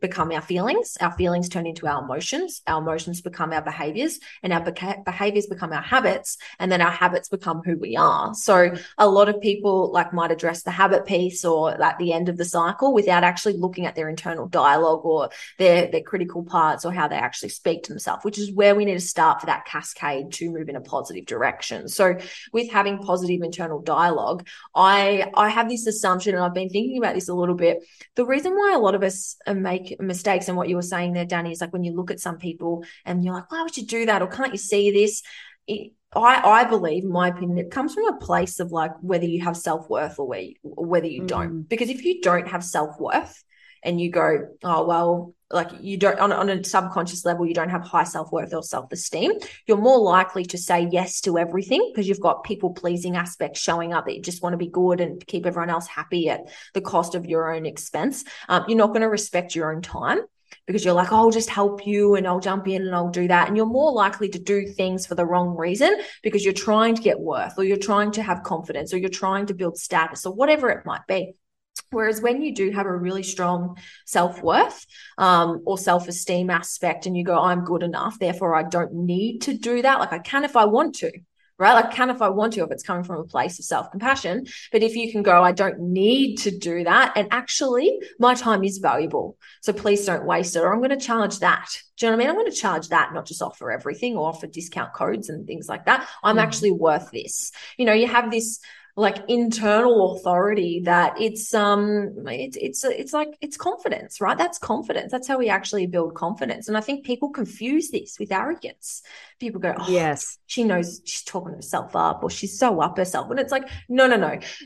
become our feelings. Our feelings turn into our emotions. Our emotions become our behaviors, and our behaviors become our habits, and then our habits become who we are. So a lot of people might address the habit piece or at the end of the cycle without actually looking at their internal dialogue or their critical parts or how they actually speak to themselves, which is where we need to start for that cascade to move in a positive direction. So with having positive internal dialogue, I have this assumption, and I've been thinking about this a little bit. The reason why a lot of us make mistakes, and what you were saying there, Danny, is when you look at some people and you're like, why would you do that? Or can't you see this? I believe, in my opinion, it comes from a place of whether you have self-worth or whether you don't. Because if you don't have self-worth, and you go, oh, well, like you don't, on a subconscious level, you don't have high self-worth or self-esteem, you're more likely to say yes to everything because you've got people-pleasing aspects showing up that you just want to be good and keep everyone else happy at the cost of your own expense. You're not going to respect your own time because you're like, oh, I'll just help you and I'll jump in and I'll do that. And you're more likely to do things for the wrong reason because you're trying to get worth or you're trying to have confidence or you're trying to build status or whatever it might be. Whereas when you do have a really strong self-worth or self-esteem aspect and you go, I'm good enough, therefore I don't need to do that. Like I can if I want to, right? Like I can if I want to, if it's coming from a place of self-compassion. But if you can go, I don't need to do that. And actually my time is valuable. So please don't waste it. Or I'm going to charge that. Do you know what I mean? I'm going to charge that, not just offer everything or offer discount codes and things like that. I'm actually worth this. You know, you have this like internal authority that it's like, it's confidence, right? That's confidence. That's how we actually build confidence. And I think people confuse this with arrogance. People go, oh, yes, she knows she's talking herself up or she's so up herself. And it's like, no.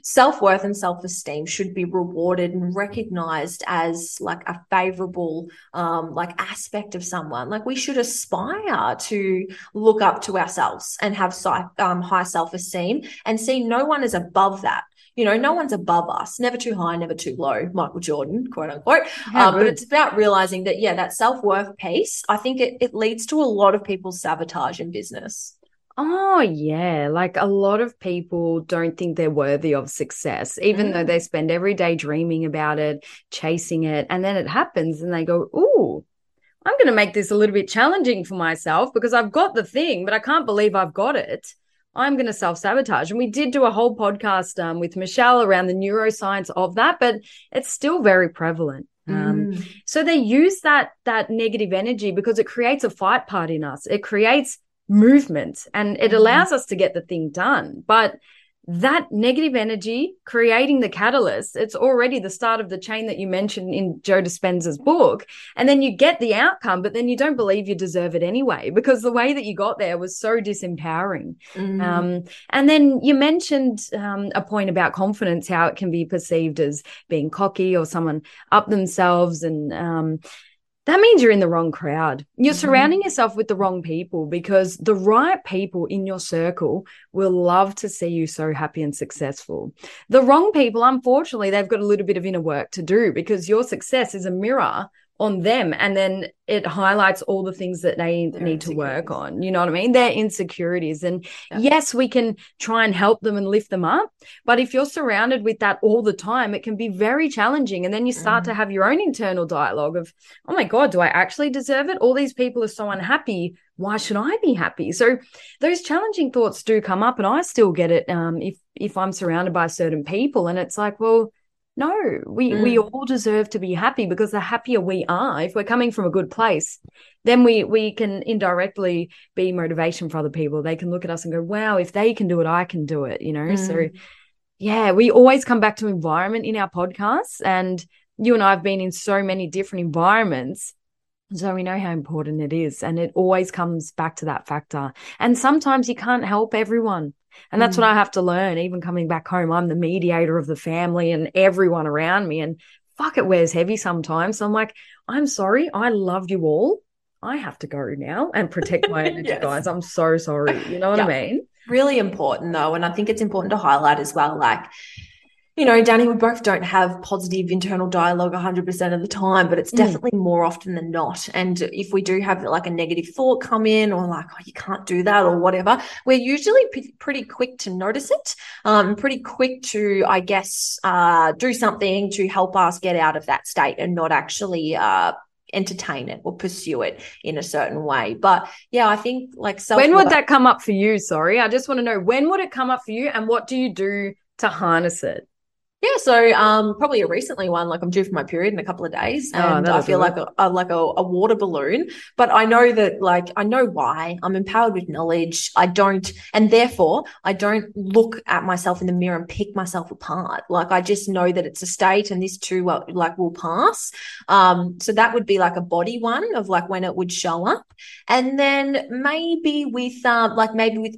Self-worth and self-esteem should be rewarded and recognized as like a favorable, like aspect of someone. Like we should aspire to look up to ourselves and have high self-esteem and see no one as above that. You know, no one's above us, never too high, never too low, Michael Jordan, quote unquote. But it's about realizing that, yeah, that self-worth piece, I think it leads to a lot of people's sabotage in business. Oh, yeah. Like a lot of people don't think they're worthy of success, even though they spend every day dreaming about it, chasing it. And then it happens and they go, ooh, I'm going to make this a little bit challenging for myself because I've got the thing, but I can't believe I've got it. I'm going to self-sabotage. And we did do a whole podcast with Michelle around the neuroscience of that, but it's still very prevalent. So they use that negative energy because it creates a fight part in us. It creates movement and it allows us to get the thing done. But that negative energy creating the catalyst, it's already the start of the chain that you mentioned in Joe Dispenza's book. And then you get the outcome, but then you don't believe you deserve it anyway because the way that you got there was so disempowering. And then you mentioned a point about confidence, how it can be perceived as being cocky or someone up themselves, and that means you're in the wrong crowd. You're surrounding yourself with the wrong people because the right people in your circle will love to see you so happy and successful. The wrong people, unfortunately, they've got a little bit of inner work to do because your success is a mirror on them, and then it highlights all the things that they need to work on. You know what I mean? Their insecurities. And yes, we can try and help them and lift them up, but if you're surrounded with that all the time, it can be very challenging. And then you start to have your own internal dialogue of, oh my God, do I actually deserve it? All these people are so unhappy. Why should I be happy? So those challenging thoughts do come up, and I still get it if I'm surrounded by certain people. And it's like, well, no, we all deserve to be happy, because the happier we are, if we're coming from a good place, then we can indirectly be motivation for other people. They can look at us and go, wow, if they can do it, I can do it, you know? So, yeah, we always come back to environment in our podcasts, and you and I have been in so many different environments, so we know how important it is, and it always comes back to that factor. And sometimes you can't help everyone. And that's what I have to learn. Even coming back home, I'm the mediator of the family and everyone around me. And fuck, it wears heavy sometimes. So I'm like, I'm sorry. I love you all. I have to go now and protect my energy, guys. I'm so sorry. You know what I mean? Really important though. And I think it's important to highlight as well, like, you know, Danny, we both don't have positive internal dialogue 100% of the time, but it's definitely more often than not. And if we do have like a negative thought come in, or like, oh, you can't do that or whatever, we're usually pretty quick to notice it, pretty quick to, I guess, do something to help us get out of that state and not actually entertain it or pursue it in a certain way. But yeah, I think like self-worth. When would that come up for you? Sorry, I just want to know, when would it come up for you and what do you do to harness it? Yeah, so probably a recently one, like I'm due for my period in a couple of days, and I feel like a water balloon. But I know that, like, I know why. I'm empowered with knowledge. I don't look at myself in the mirror and pick myself apart. Like I just know that it's a state, and this too, like, will pass. So that would be like a body one of like when it would show up, and then maybe with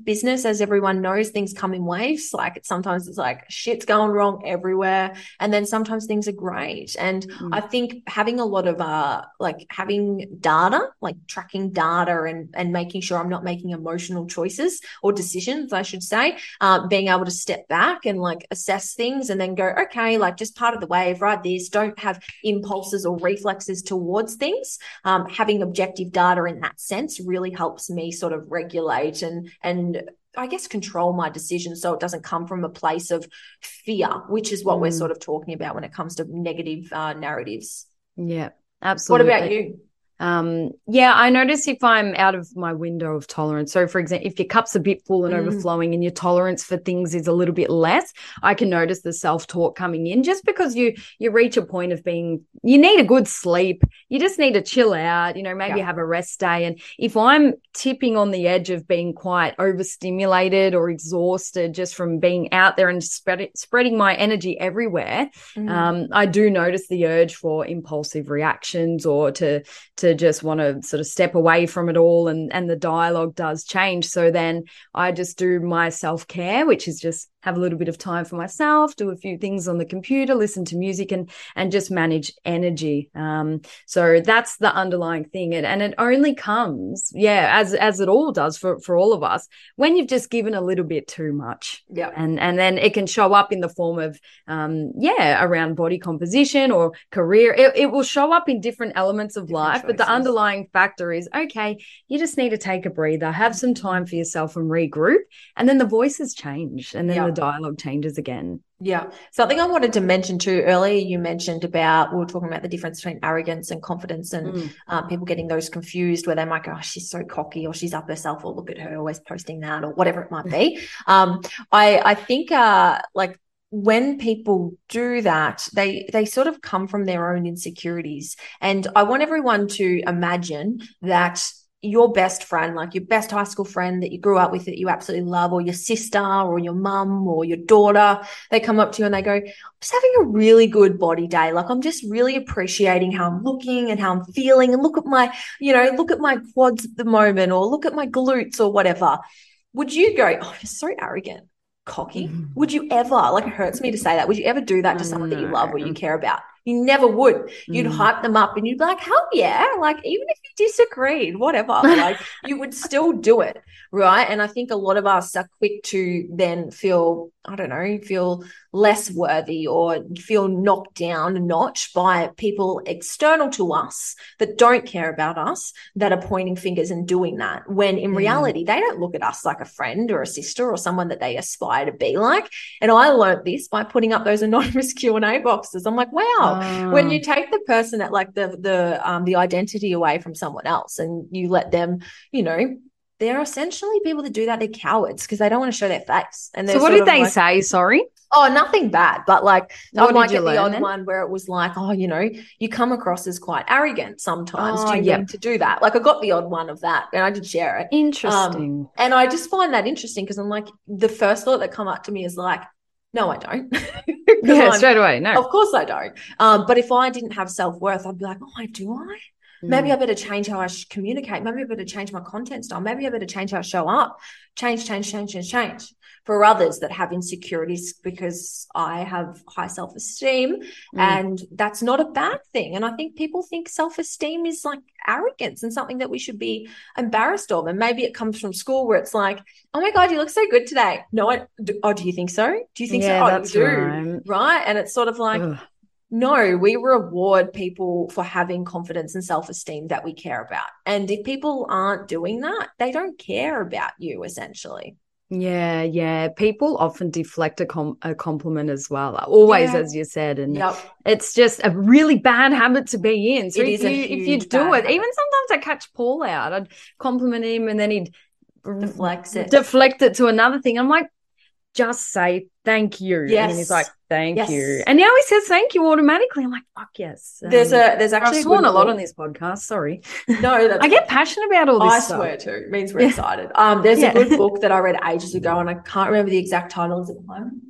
business, as everyone knows, things come in waves. Like sometimes it's like shit's going wrong everywhere. everywhere. And then sometimes things are great. And I think having a lot of having data, like tracking data and making sure I'm not making emotional choices or decisions, I should say, being able to step back and like assess things and then go, okay, like just part of the wave, right? This, don't have impulses or reflexes towards things. Having objective data in that sense really helps me sort of regulate and I guess control my decisions so it doesn't come from a place of fear, which is what we're sort of talking about when it comes to negative narratives. Yeah, absolutely. What about you? I notice if I'm out of my window of tolerance. So for example, if your cup's a bit full and overflowing and your tolerance for things is a little bit less, I can notice the self-talk coming in just because you reach a point of being, you need a good sleep. You just need to chill out, maybe have a rest day. And if I'm tipping on the edge of being quite overstimulated or exhausted just from being out there and spreading my energy everywhere, I do notice the urge for impulsive reactions or to just want to sort of step away from it all, and the dialogue does change. So then I just do my self-care, which is just have a little bit of time for myself, do a few things on the computer, listen to music and just manage energy. So that's the underlying thing. And it only comes, as it all does for all of us, when you've just given a little bit too much. Yeah. And then it can show up in the form of, around body composition or career. It will show up in different elements of life, but the underlying factor is, okay, you just need to take a breather, have some time for yourself and regroup. And then the voices change and then the dialogue changes again. Yeah. Something I wanted to mention too, earlier you mentioned about, we were talking about the difference between arrogance and confidence and people getting those confused where they might go, oh, she's so cocky, or she's up herself, or look at her always posting that, or whatever it might be. I think when people do that, they sort of come from their own insecurities. And I want everyone to imagine that your best friend, like your best high school friend that you grew up with that you absolutely love, or your sister or your mum or your daughter, they come up to you and they go, I'm just having a really good body day. Like I'm just really appreciating how I'm looking and how I'm feeling, and look at my quads at the moment, or look at my glutes or whatever. Would you go, oh, you're so arrogant, cocky? Would you ever, like it hurts me to say that, would you ever do that to someone that you love or you care about? You never would. You'd hype them up and you'd be like, hell yeah, like even if you disagreed, whatever, like you would still do it, right? And I think a lot of us are quick to then feel, I don't know, feel less worthy or feel knocked down a notch by people external to us that don't care about us, that are pointing fingers and doing that, when in reality they don't look at us like a friend or a sister or someone that they aspire to be like. And I learned this by putting up those anonymous Q&A boxes. I'm like, wow. When you take the person at like the identity away from someone else and you let them, they're essentially people that do that, they're cowards because they don't want to show their face. And so what did they say? Sorry. Oh, nothing bad. But like I might get the odd one where it was like, oh, you come across as quite arrogant sometimes to do that. Like I got the odd one of that and I did share it. Interesting. And I just find that interesting because I'm like, the first thought that come up to me is like, no, I don't. Straight away, no. Of course I don't. But if I didn't have self-worth, I'd be like, oh, do I? Maybe I better change how I communicate. Maybe I better change my content style. Maybe I better change how I show up. Change. For others that have insecurities, because I have high self-esteem and that's not a bad thing. And I think people think self-esteem is like arrogance and something that we should be embarrassed of. And maybe it comes from school where it's like, oh my God, you look so good today. No, do you think so? Do you think so? Oh, you do, right? And it's sort of like, ugh. No, we reward people for having confidence and self-esteem that we care about. And if people aren't doing that, they don't care about you essentially. Yeah. People often deflect a compliment as well, always, as you said. And it's just a really bad habit to be in. So if you do it, even sometimes I catch Paul out, I'd compliment him and then he'd deflect it to another thing. I'm like, just say thank you. Yes. And he's like, thank you. And now he says thank you automatically. I'm like, fuck yes. There's actually I've sworn a lot on this podcast. Sorry. No, that's I get passionate about all this stuff. I swear too. It means we're excited. There's a good book that I read ages ago and I can't remember the exact title. Is it mine?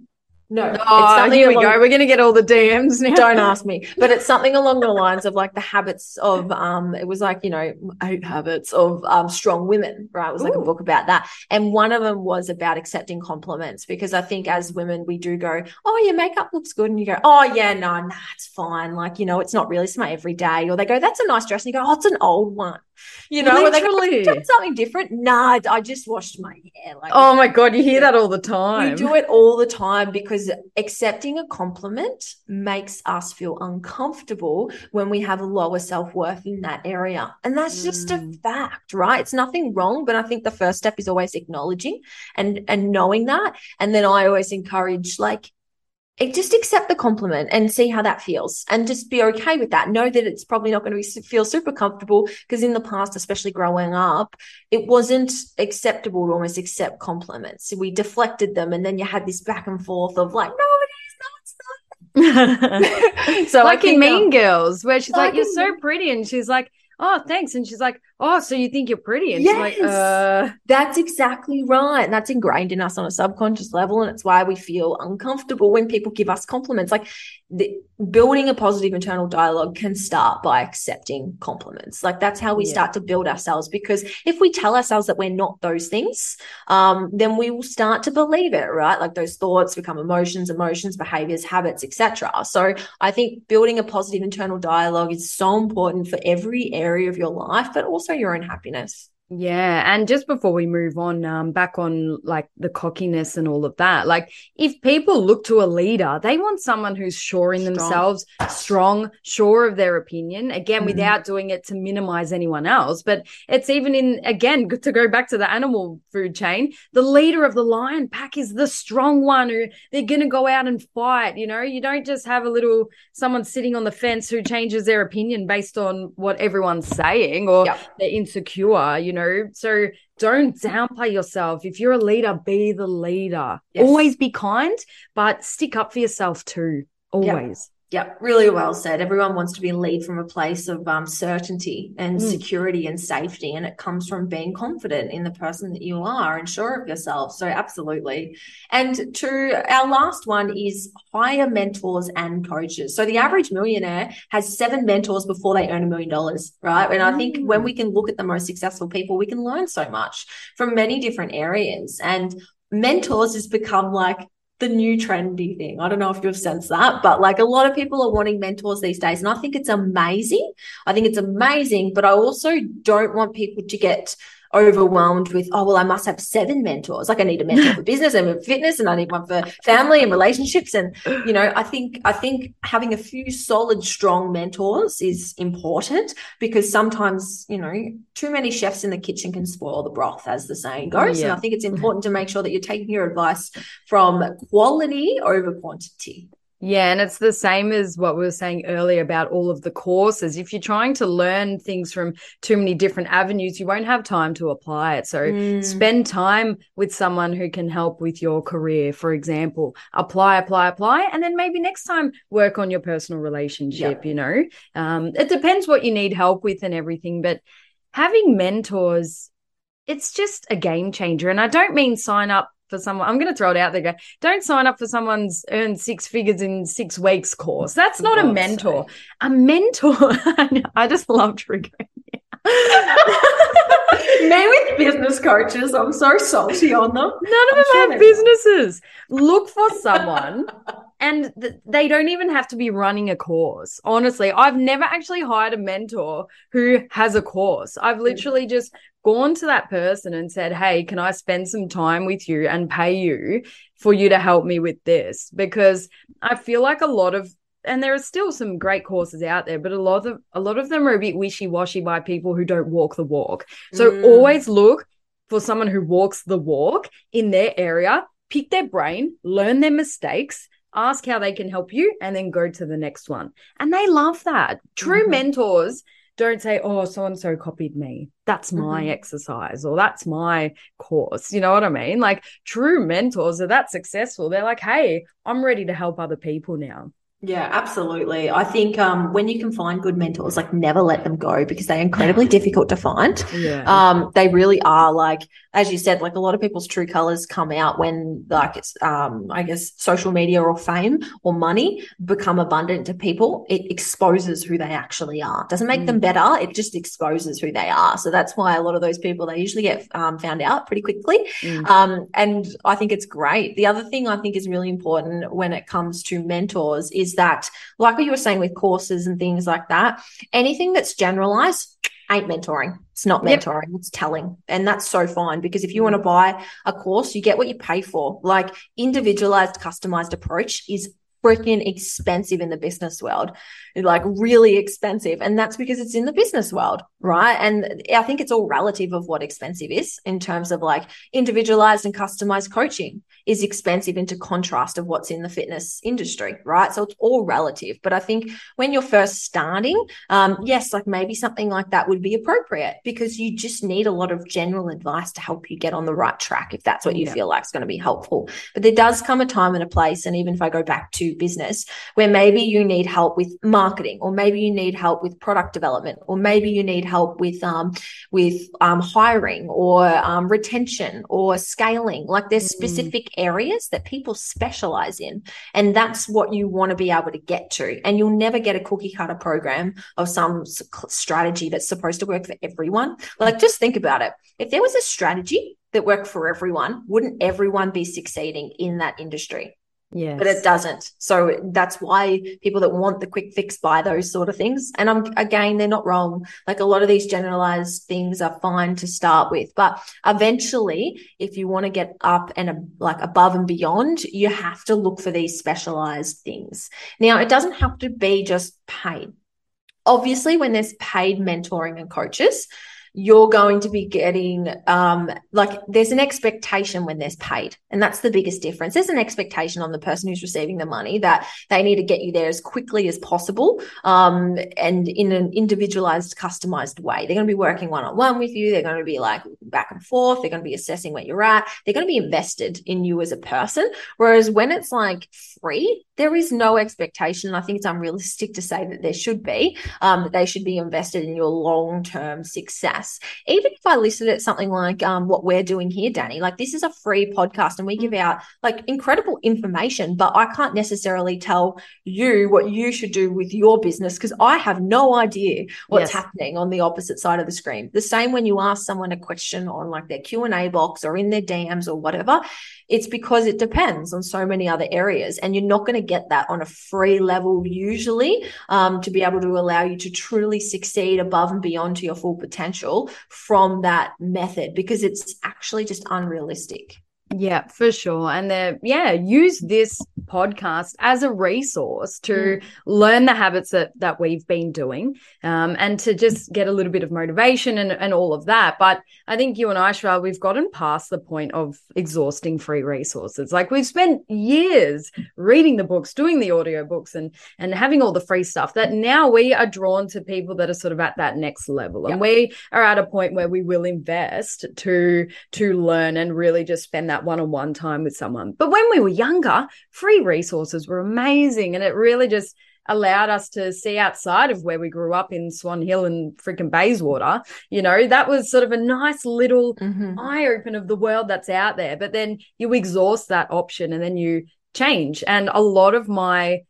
No. Oh, here we go. We're going to get all the DMs now. Don't ask me. But it's something along the lines of like the habits of, it was like, you know, 8 habits of strong women, right? It was like a book about that. And one of them was about accepting compliments, because I think as women, we do go, oh, your makeup looks good. And you go, oh yeah, no, it's fine. Like, you know, it's not really, it's my everyday. Or they go, that's a nice dress. And you go, oh, it's an old one. You know, when they go, like, something different. Nah, I just washed my hair. Like, oh my God, you hear that all the time. We do it all the time, because accepting a compliment makes us feel uncomfortable when we have lower self-worth in that area. And that's just a fact, right? It's nothing wrong, but I think the first step is always acknowledging and knowing that. And then I always encourage, like, just accept the compliment and see how that feels, and just be okay with that. Know that it's probably not going to feel super comfortable, because in the past, especially growing up, it wasn't acceptable to almost accept compliments. We deflected them, and then you had this back and forth of like, no, it is, no, it's not. So like in Mean Girls, where she's like, you're so pretty. And she's like, oh, thanks. And she's like, oh, so you think you're pretty? And yes, she's like, that's exactly right. And that's ingrained in us on a subconscious level. And it's why we feel uncomfortable when people give us compliments. Like, building a positive internal dialogue can start by accepting compliments. Like, that's how we start to build ourselves, because if we tell ourselves that we're not those things, then we will start to believe it, right? Like, those thoughts become emotions, behaviors, habits, etc. So I think building a positive internal dialogue is so important for every area of your life, but also your own happiness. Yeah. And just before we move on, back on like the cockiness and all of that, like if people look to a leader, they want someone who's sure in themselves, strong, sure of their opinion, again, without doing it to minimize anyone else. But it's even in, again, to go back to the animal food chain, the leader of the lion pack is the strong one who they're going to go out and fight. You know, you don't just have a little someone sitting on the fence who changes their opinion based on what everyone's saying, or they're insecure, you know. So don't downplay yourself. If you're a leader, be the leader. Yes. Always be kind, but stick up for yourself too, always. Yep, really well said. Everyone wants to be led from a place of certainty and security and safety, and it comes from being confident in the person that you are and sure of yourself. So absolutely. And to our last one is hire mentors and coaches. So the average millionaire has 7 mentors before they earn $1 million, right? And I think when we can look at the most successful people, we can learn so much from many different areas. And mentors has become like the new trendy thing. I don't know if you've sensed that, but like a lot of people are wanting mentors these days. And I think it's amazing. But I also don't want people to get overwhelmed with, oh, well, I must have 7 mentors. Like, I need a mentor for business and for fitness, and I need one for family and relationships. And, you know, I think having a few solid, strong mentors is important, because sometimes, you know, too many chefs in the kitchen can spoil the broth, as the saying goes. And I think it's important to make sure that you're taking your advice from quality over quantity. Yeah, and it's the same as what we were saying earlier about all of the courses. If you're trying to learn things from too many different avenues, you won't have time to apply it. So spend time with someone who can help with your career, for example. Apply, and then maybe next time work on your personal relationship, you know. It depends what you need help with and everything, but having mentors, it's just a game changer. And I don't mean sign up for someone, I'm going to throw it out there, don't sign up for someone's earned 6 figures in 6 weeks course. That's not a mentor. Sorry. A mentor, I just love triggering. Men with business coaches, I'm so salty on them. None of them have businesses. Look for someone, and they don't even have to be running a course. Honestly, I've never actually hired a mentor who has a course. I've literally just gone to that person and said, hey, can I spend some time with you and pay you for you to help me with this? Because I feel like and there are still some great courses out there, but a lot of them are a bit wishy-washy by people who don't walk the walk. So always look for someone who walks the walk in their area, pick their brain, learn their mistakes, ask how they can help you, and then go to the next one. And they love that. True mentors don't say, oh, so-and-so copied me. That's my exercise, or that's my course. You know what I mean? Like, true mentors are that successful. They're like, hey, I'm ready to help other people now. Yeah, absolutely. I think when you can find good mentors, like, never let them go, because they're incredibly difficult to find. Yeah. They really are. Like, as you said, like, a lot of people's true colors come out when, like, it's, I guess, social media or fame or money become abundant to people. It exposes who they actually are. It doesn't make them better. It just exposes who they are. So that's why a lot of those people, they usually get found out pretty quickly. And I think it's great. The other thing I think is really important when it comes to mentors is that, like what you were saying with courses and things like that, anything that's generalized ain't mentoring. It's not mentoring, it's telling. And that's so fine, because if you want to buy a course, you get what you pay for. Like, individualized, customized approach is freaking expensive in the business world, like, really expensive. And that's because it's in the business world, right? And I think it's all relative of what expensive is, in terms of, like, individualized and customized coaching is expensive into contrast of what's in the fitness industry, right? So it's all relative. But I think when you're first starting, yes, like, maybe something like that would be appropriate, because you just need a lot of general advice to help you get on the right track, if that's what you feel like is going to be helpful. But there does come a time and a place, and even if I go back to business, where maybe you need help with marketing, or maybe you need help with product development, or maybe you need help with hiring or retention or scaling. Like, there's specific areas that people specialize in, and that's what you want to be able to get to. And you'll never get a cookie cutter program of some strategy that's supposed to work for everyone. Like, just think about it. If there was a strategy that worked for everyone, wouldn't everyone be succeeding in that industry? Yes. But it doesn't. So that's why people that want the quick fix buy those sort of things. And again, they're not wrong. Like, a lot of these generalized things are fine to start with, but eventually, if you want to get up and, like, above and beyond, you have to look for these specialized things. Now, it doesn't have to be just paid. Obviously, when there's paid mentoring and coaches, you're going to be getting, like, there's an expectation when there's paid, and that's the biggest difference. There's an expectation on the person who's receiving the money that they need to get you there as quickly as possible, and in an individualized, customized way. They're going to be working one-on-one with you. They're going to be, like, back and forth. They're going to be assessing where you're at. They're going to be invested in you as a person. Whereas when it's, like, free, there is no expectation. I think it's unrealistic to say that there should be, that they should be invested in your long-term success. Even if I listed it something like what we're doing here, Danny, like, this is a free podcast and we give out, like, incredible information, but I can't necessarily tell you what you should do with your business, because I have no idea what's happening on the opposite side of the screen. The same when you ask someone a question on, like, their Q&A box or in their DMs or whatever, it's because it depends on so many other areas, and you're not going to get that on a free level usually, to be able to allow you to truly succeed above and beyond to your full potential from that method, because it's actually just unrealistic. Yeah, for sure. And use this podcast as a resource to learn the habits that we've been doing, and to just get a little bit of motivation and all of that. But I think you and I, Sherelle, we've gotten past the point of exhausting free resources. Like, we've spent years reading the books, doing the audiobooks and having all the free stuff, that now we are drawn to people that are sort of at that next level. And we are at a point where we will invest to learn and really just spend that one-on-one time with someone. But when we were younger, free resources were amazing, and it really just allowed us to see outside of where we grew up in Swan Hill and freaking Bayswater. You know, that was sort of a nice little eye-open of the world that's out there. But then you exhaust that option and then you change. And a lot of my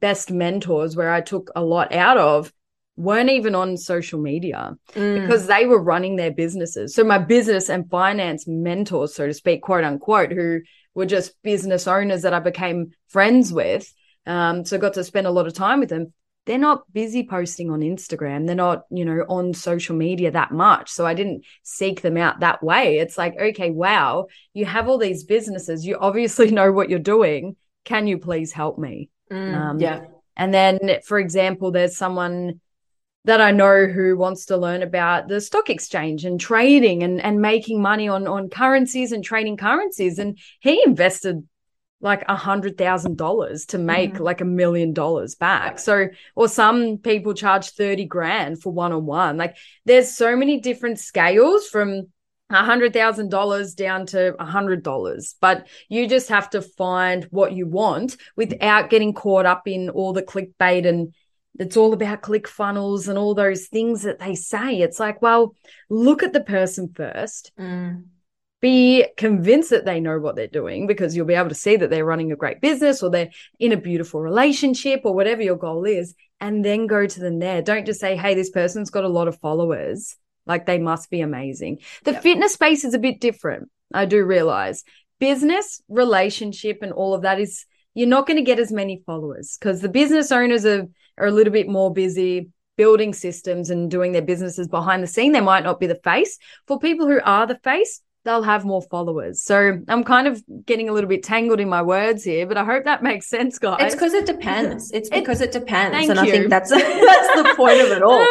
best mentors, where I took a lot out of, weren't even on social media because they were running their businesses. So my business and finance mentors, so to speak, quote unquote, who were just business owners that I became friends with, so got to spend a lot of time with them, they're not busy posting on Instagram. They're not, on social media that much. So I didn't seek them out that way. It's like, okay, wow, you have all these businesses. You obviously know what you're doing. Can you please help me? And then, for example, there's someone that I know who wants to learn about the stock exchange and trading and making money on currencies and trading currencies. And he invested like $100,000 to make like $1 million back. So, or some people charge $30,000 for one-on-one. Like, there's so many different scales from $100,000 down to $100, but you just have to find what you want without getting caught up in all the clickbait, and it's all about ClickFunnels and all those things that they say. It's like, well, look at the person first. Mm. Be convinced that they know what they're doing, because you'll be able to see that they're running a great business or they're in a beautiful relationship or whatever your goal is, and then go to them there. Don't just say, hey, this person's got a lot of followers, like they must be amazing. The fitness space is a bit different, I do realize. Business, relationship, and all of that is, you're not going to get as many followers because the business owners are a little bit more busy building systems and doing their businesses behind the scene. They might not be the face. For people who are the face, they'll have more followers. So I'm kind of getting a little bit tangled in my words here, but I hope that makes sense, guys. It's because it depends. It's because it depends. Thank you. I think that's the point of it all.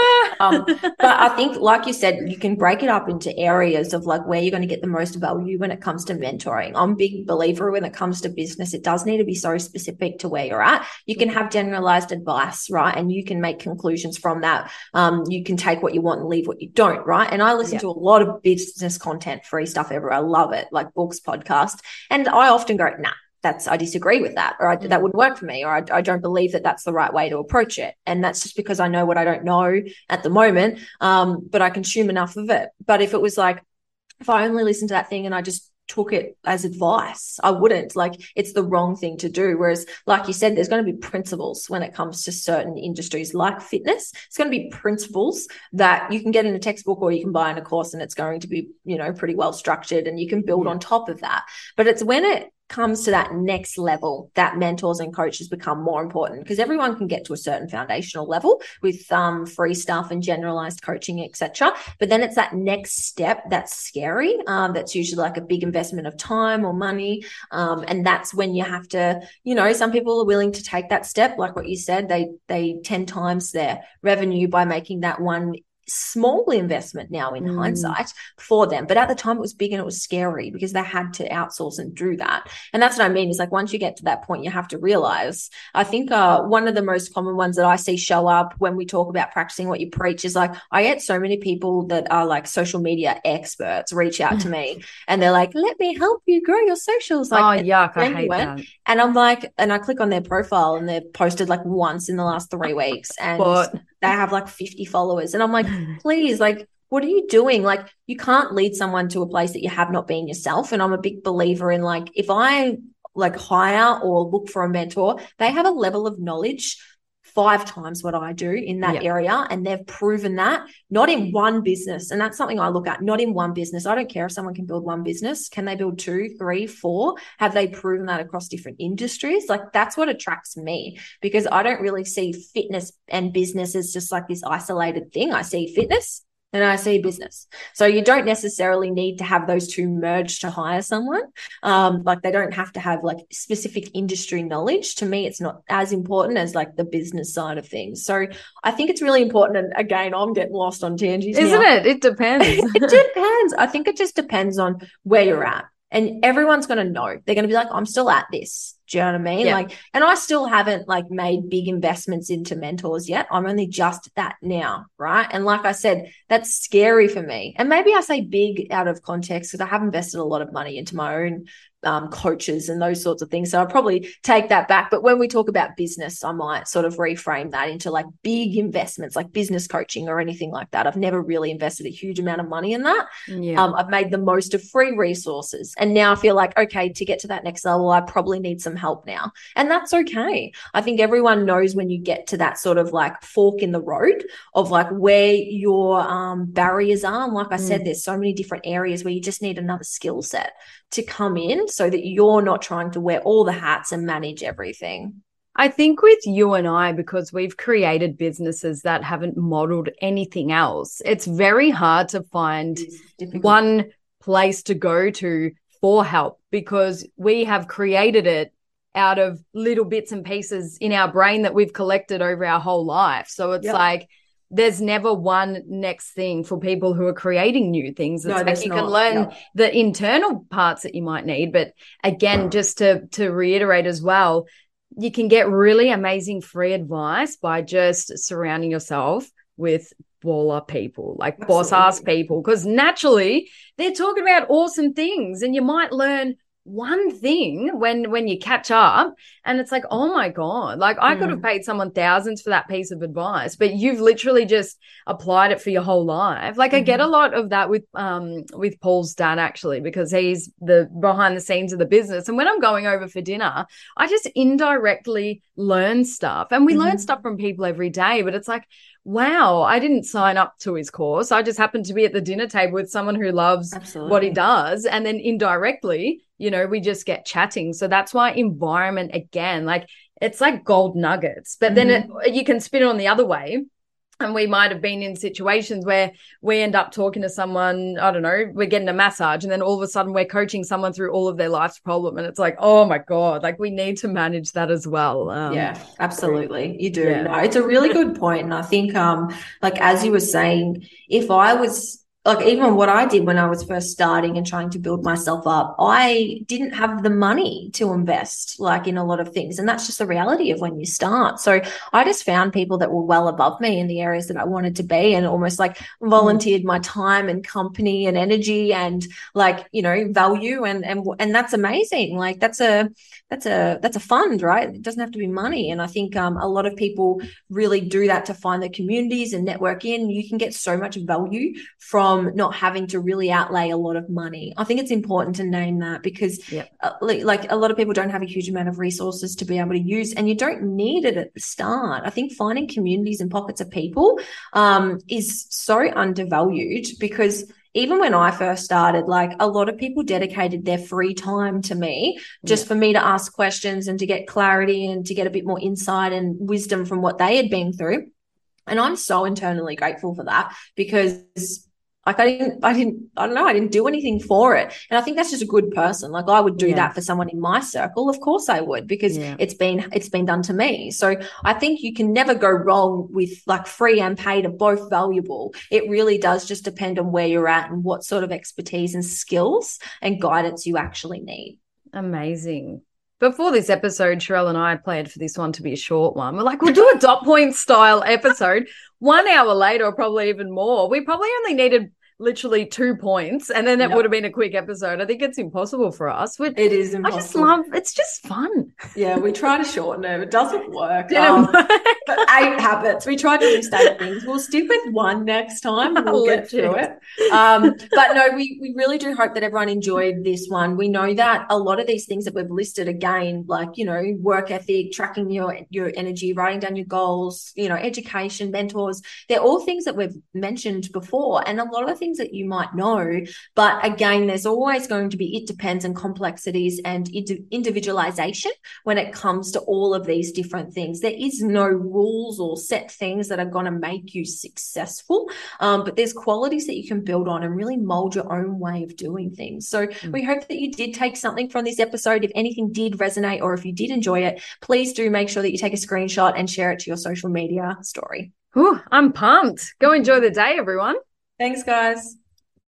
But I think, like you said, you can break it up into areas of like where you're going to get the most value when it comes to mentoring. I'm a big believer when it comes to business, it does need to be so specific to where you're at. You can have generalized advice, right? And you can make conclusions from that. You can take what you want and leave what you don't, right? And I listen to a lot of business content, free stuff. Ever. I love it, like books, podcasts. And I often go, nah, I disagree with that, or that wouldn't work for me, or I don't believe that that's the right way to approach it. And that's just because I know what I don't know at the moment, but I consume enough of it. But if it was like, if I only listened to that thing and I just took it as advice, I wouldn't. Like, it's the wrong thing to do. Whereas, like you said, there's going to be principles when it comes to certain industries like fitness. It's going to be principles that you can get in a textbook or you can buy in a course, and it's going to be, you know, pretty well structured and you can build on top of that. But it's when it comes to that next level that mentors and coaches become more important, because everyone can get to a certain foundational level with free stuff and generalized coaching, etc. But then it's that next step that's scary, that's usually like a big investment of time or money, and that's when you have to, you know, some people are willing to take that step, like what you said, they 10 times their revenue by making that one small investment now in hindsight for them. But at the time it was big and it was scary because they had to outsource and do that. And that's what I mean. It's like, once you get to that point, you have to realize, I think one of the most common ones that I see show up when we talk about practicing what you preach is like, I get so many people that are like social media experts reach out to me and they're like, let me help you grow your socials. Like, oh, yuck. I hate that. And I'm like, and I click on their profile and they're posted like once in the last 3 weeks. And they have like 50 followers. And I'm like, please, like, what are you doing? Like, you can't lead someone to a place that you have not been yourself. And I'm a big believer in like, if I like hire or look for a mentor, they have a level of knowledge 5 times what I do in that area. And they've proven that not in one business. And that's something I look at, not in one business. I don't care if someone can build one business. Can they build 2, 3, 4? Have they proven that across different industries? Like, that's what attracts me, because I don't really see fitness and business as just like this isolated thing. I see fitness and I see business. So you don't necessarily need to have those two merged to hire someone. Like, they don't have to have like specific industry knowledge. To me, it's not as important as like the business side of things. So I think it's really important. And again, I'm getting lost on tangents, isn't it? It depends. It depends. I think it just depends on where you're at. And everyone's going to know. They're going to be like, I'm still at this. Do you know what I mean? Yeah. Like, and I still haven't like made big investments into mentors yet. I'm only just at that now, right? And like I said, that's scary for me. And maybe I say big out of context because I have invested a lot of money into my own coaches and those sorts of things. So I'll probably take that back. But when we talk about business, I might sort of reframe that into like big investments, like business coaching or anything like that. I've never really invested a huge amount of money in that. Yeah. I've made the most of free resources. And now I feel like, okay, to get to that next level, I probably need some help now. And that's okay. I think everyone knows when you get to that sort of like fork in the road of like where your barriers are. And like I said, there's so many different areas where you just need another skill set to come in, so that you're not trying to wear all the hats and manage everything. I think with you and I, because we've created businesses that haven't modeled anything else, it's very hard to find one place to go to for help, because we have created it out of little bits and pieces in our brain that we've collected over our whole life. So it's like, there's never one next thing for people who are creating new things. It's like you can learn the internal parts that you might need. But again, just to reiterate as well, you can get really amazing free advice by just surrounding yourself with baller people, like boss ass people, because naturally they're talking about awesome things and you might learn one thing when you catch up and it's like, oh my God, like I could have paid someone thousands for that piece of advice, but you've literally just applied it for your whole life. Like I get a lot of that with Paul's dad actually, because he's the behind the scenes of the business. And when I'm going over for dinner, I just indirectly learn stuff, and we learn stuff from people every day, but it's like, wow, I didn't sign up to his course. I just happened to be at the dinner table with someone who loves what he does. And then indirectly, you know, we just get chatting. So that's why environment, again, like it's like gold nuggets, but then you can spin it on the other way. And we might have been in situations where we end up talking to someone, I don't know, we're getting a massage and then all of a sudden we're coaching someone through all of their life's problem. And it's like, oh my God, like we need to manage that as well. Yeah, absolutely. You do. Yeah. No, it's a really good point. And I think like, as you were saying, if I was, like even what I did when I was first starting and trying to build myself up, I didn't have the money to invest like in a lot of things. And that's just the reality of when you start. So I just found people that were well above me in the areas that I wanted to be and almost like volunteered my time and company and energy and like, you know, value. And that's amazing. Like that's a fund, right? It doesn't have to be money. And I think a lot of people really do that to find their communities and network in. You can get so much value from not having to really outlay a lot of money. I think it's important to name that because like a lot of people don't have a huge amount of resources to be able to use, and you don't need it at the start. I think finding communities and pockets of people is so undervalued, because even when I first started, like a lot of people dedicated their free time to me just for me to ask questions and to get clarity and to get a bit more insight and wisdom from what they had been through. And I'm so internally grateful for that, because like I didn't do anything for it. And I think that's just a good person. Like I would do that for someone in my circle. Of course I would, because it's been done to me. So I think you can never go wrong with like free and paid are both valuable. It really does just depend on where you're at and what sort of expertise and skills and guidance you actually need. Amazing. Before this episode, Sherelle and I planned for this one to be a short one. We're like, we'll do a dot point style episode. 1 hour later, or probably even more, we probably only needed literally 2 points, and then it would have been a quick episode. I think it's impossible for us. It is impossible. It's just fun. Yeah, we try to shorten it. It doesn't work. But 8 habits. We try to list 8 things. We'll stick with one next time and we'll get through it. But no, we really do hope that everyone enjoyed this one. We know that a lot of these things that we've listed, again, like, you know, work ethic, tracking your energy, writing down your goals, you know, education, mentors, they're all things that we've mentioned before, and a lot of the things that you might know, but again, there's always going to be, it depends on complexities and individualization when it comes to all of these different things. There is no rules or set things that are going to make you successful, but there's qualities that you can build on and really mold your own way of doing things. So we hope that you did take something from this episode. If anything did resonate or if you did enjoy it, please do make sure that you take a screenshot and share it to your social media story. Ooh, I'm pumped. Go enjoy the day, everyone. Thanks, guys.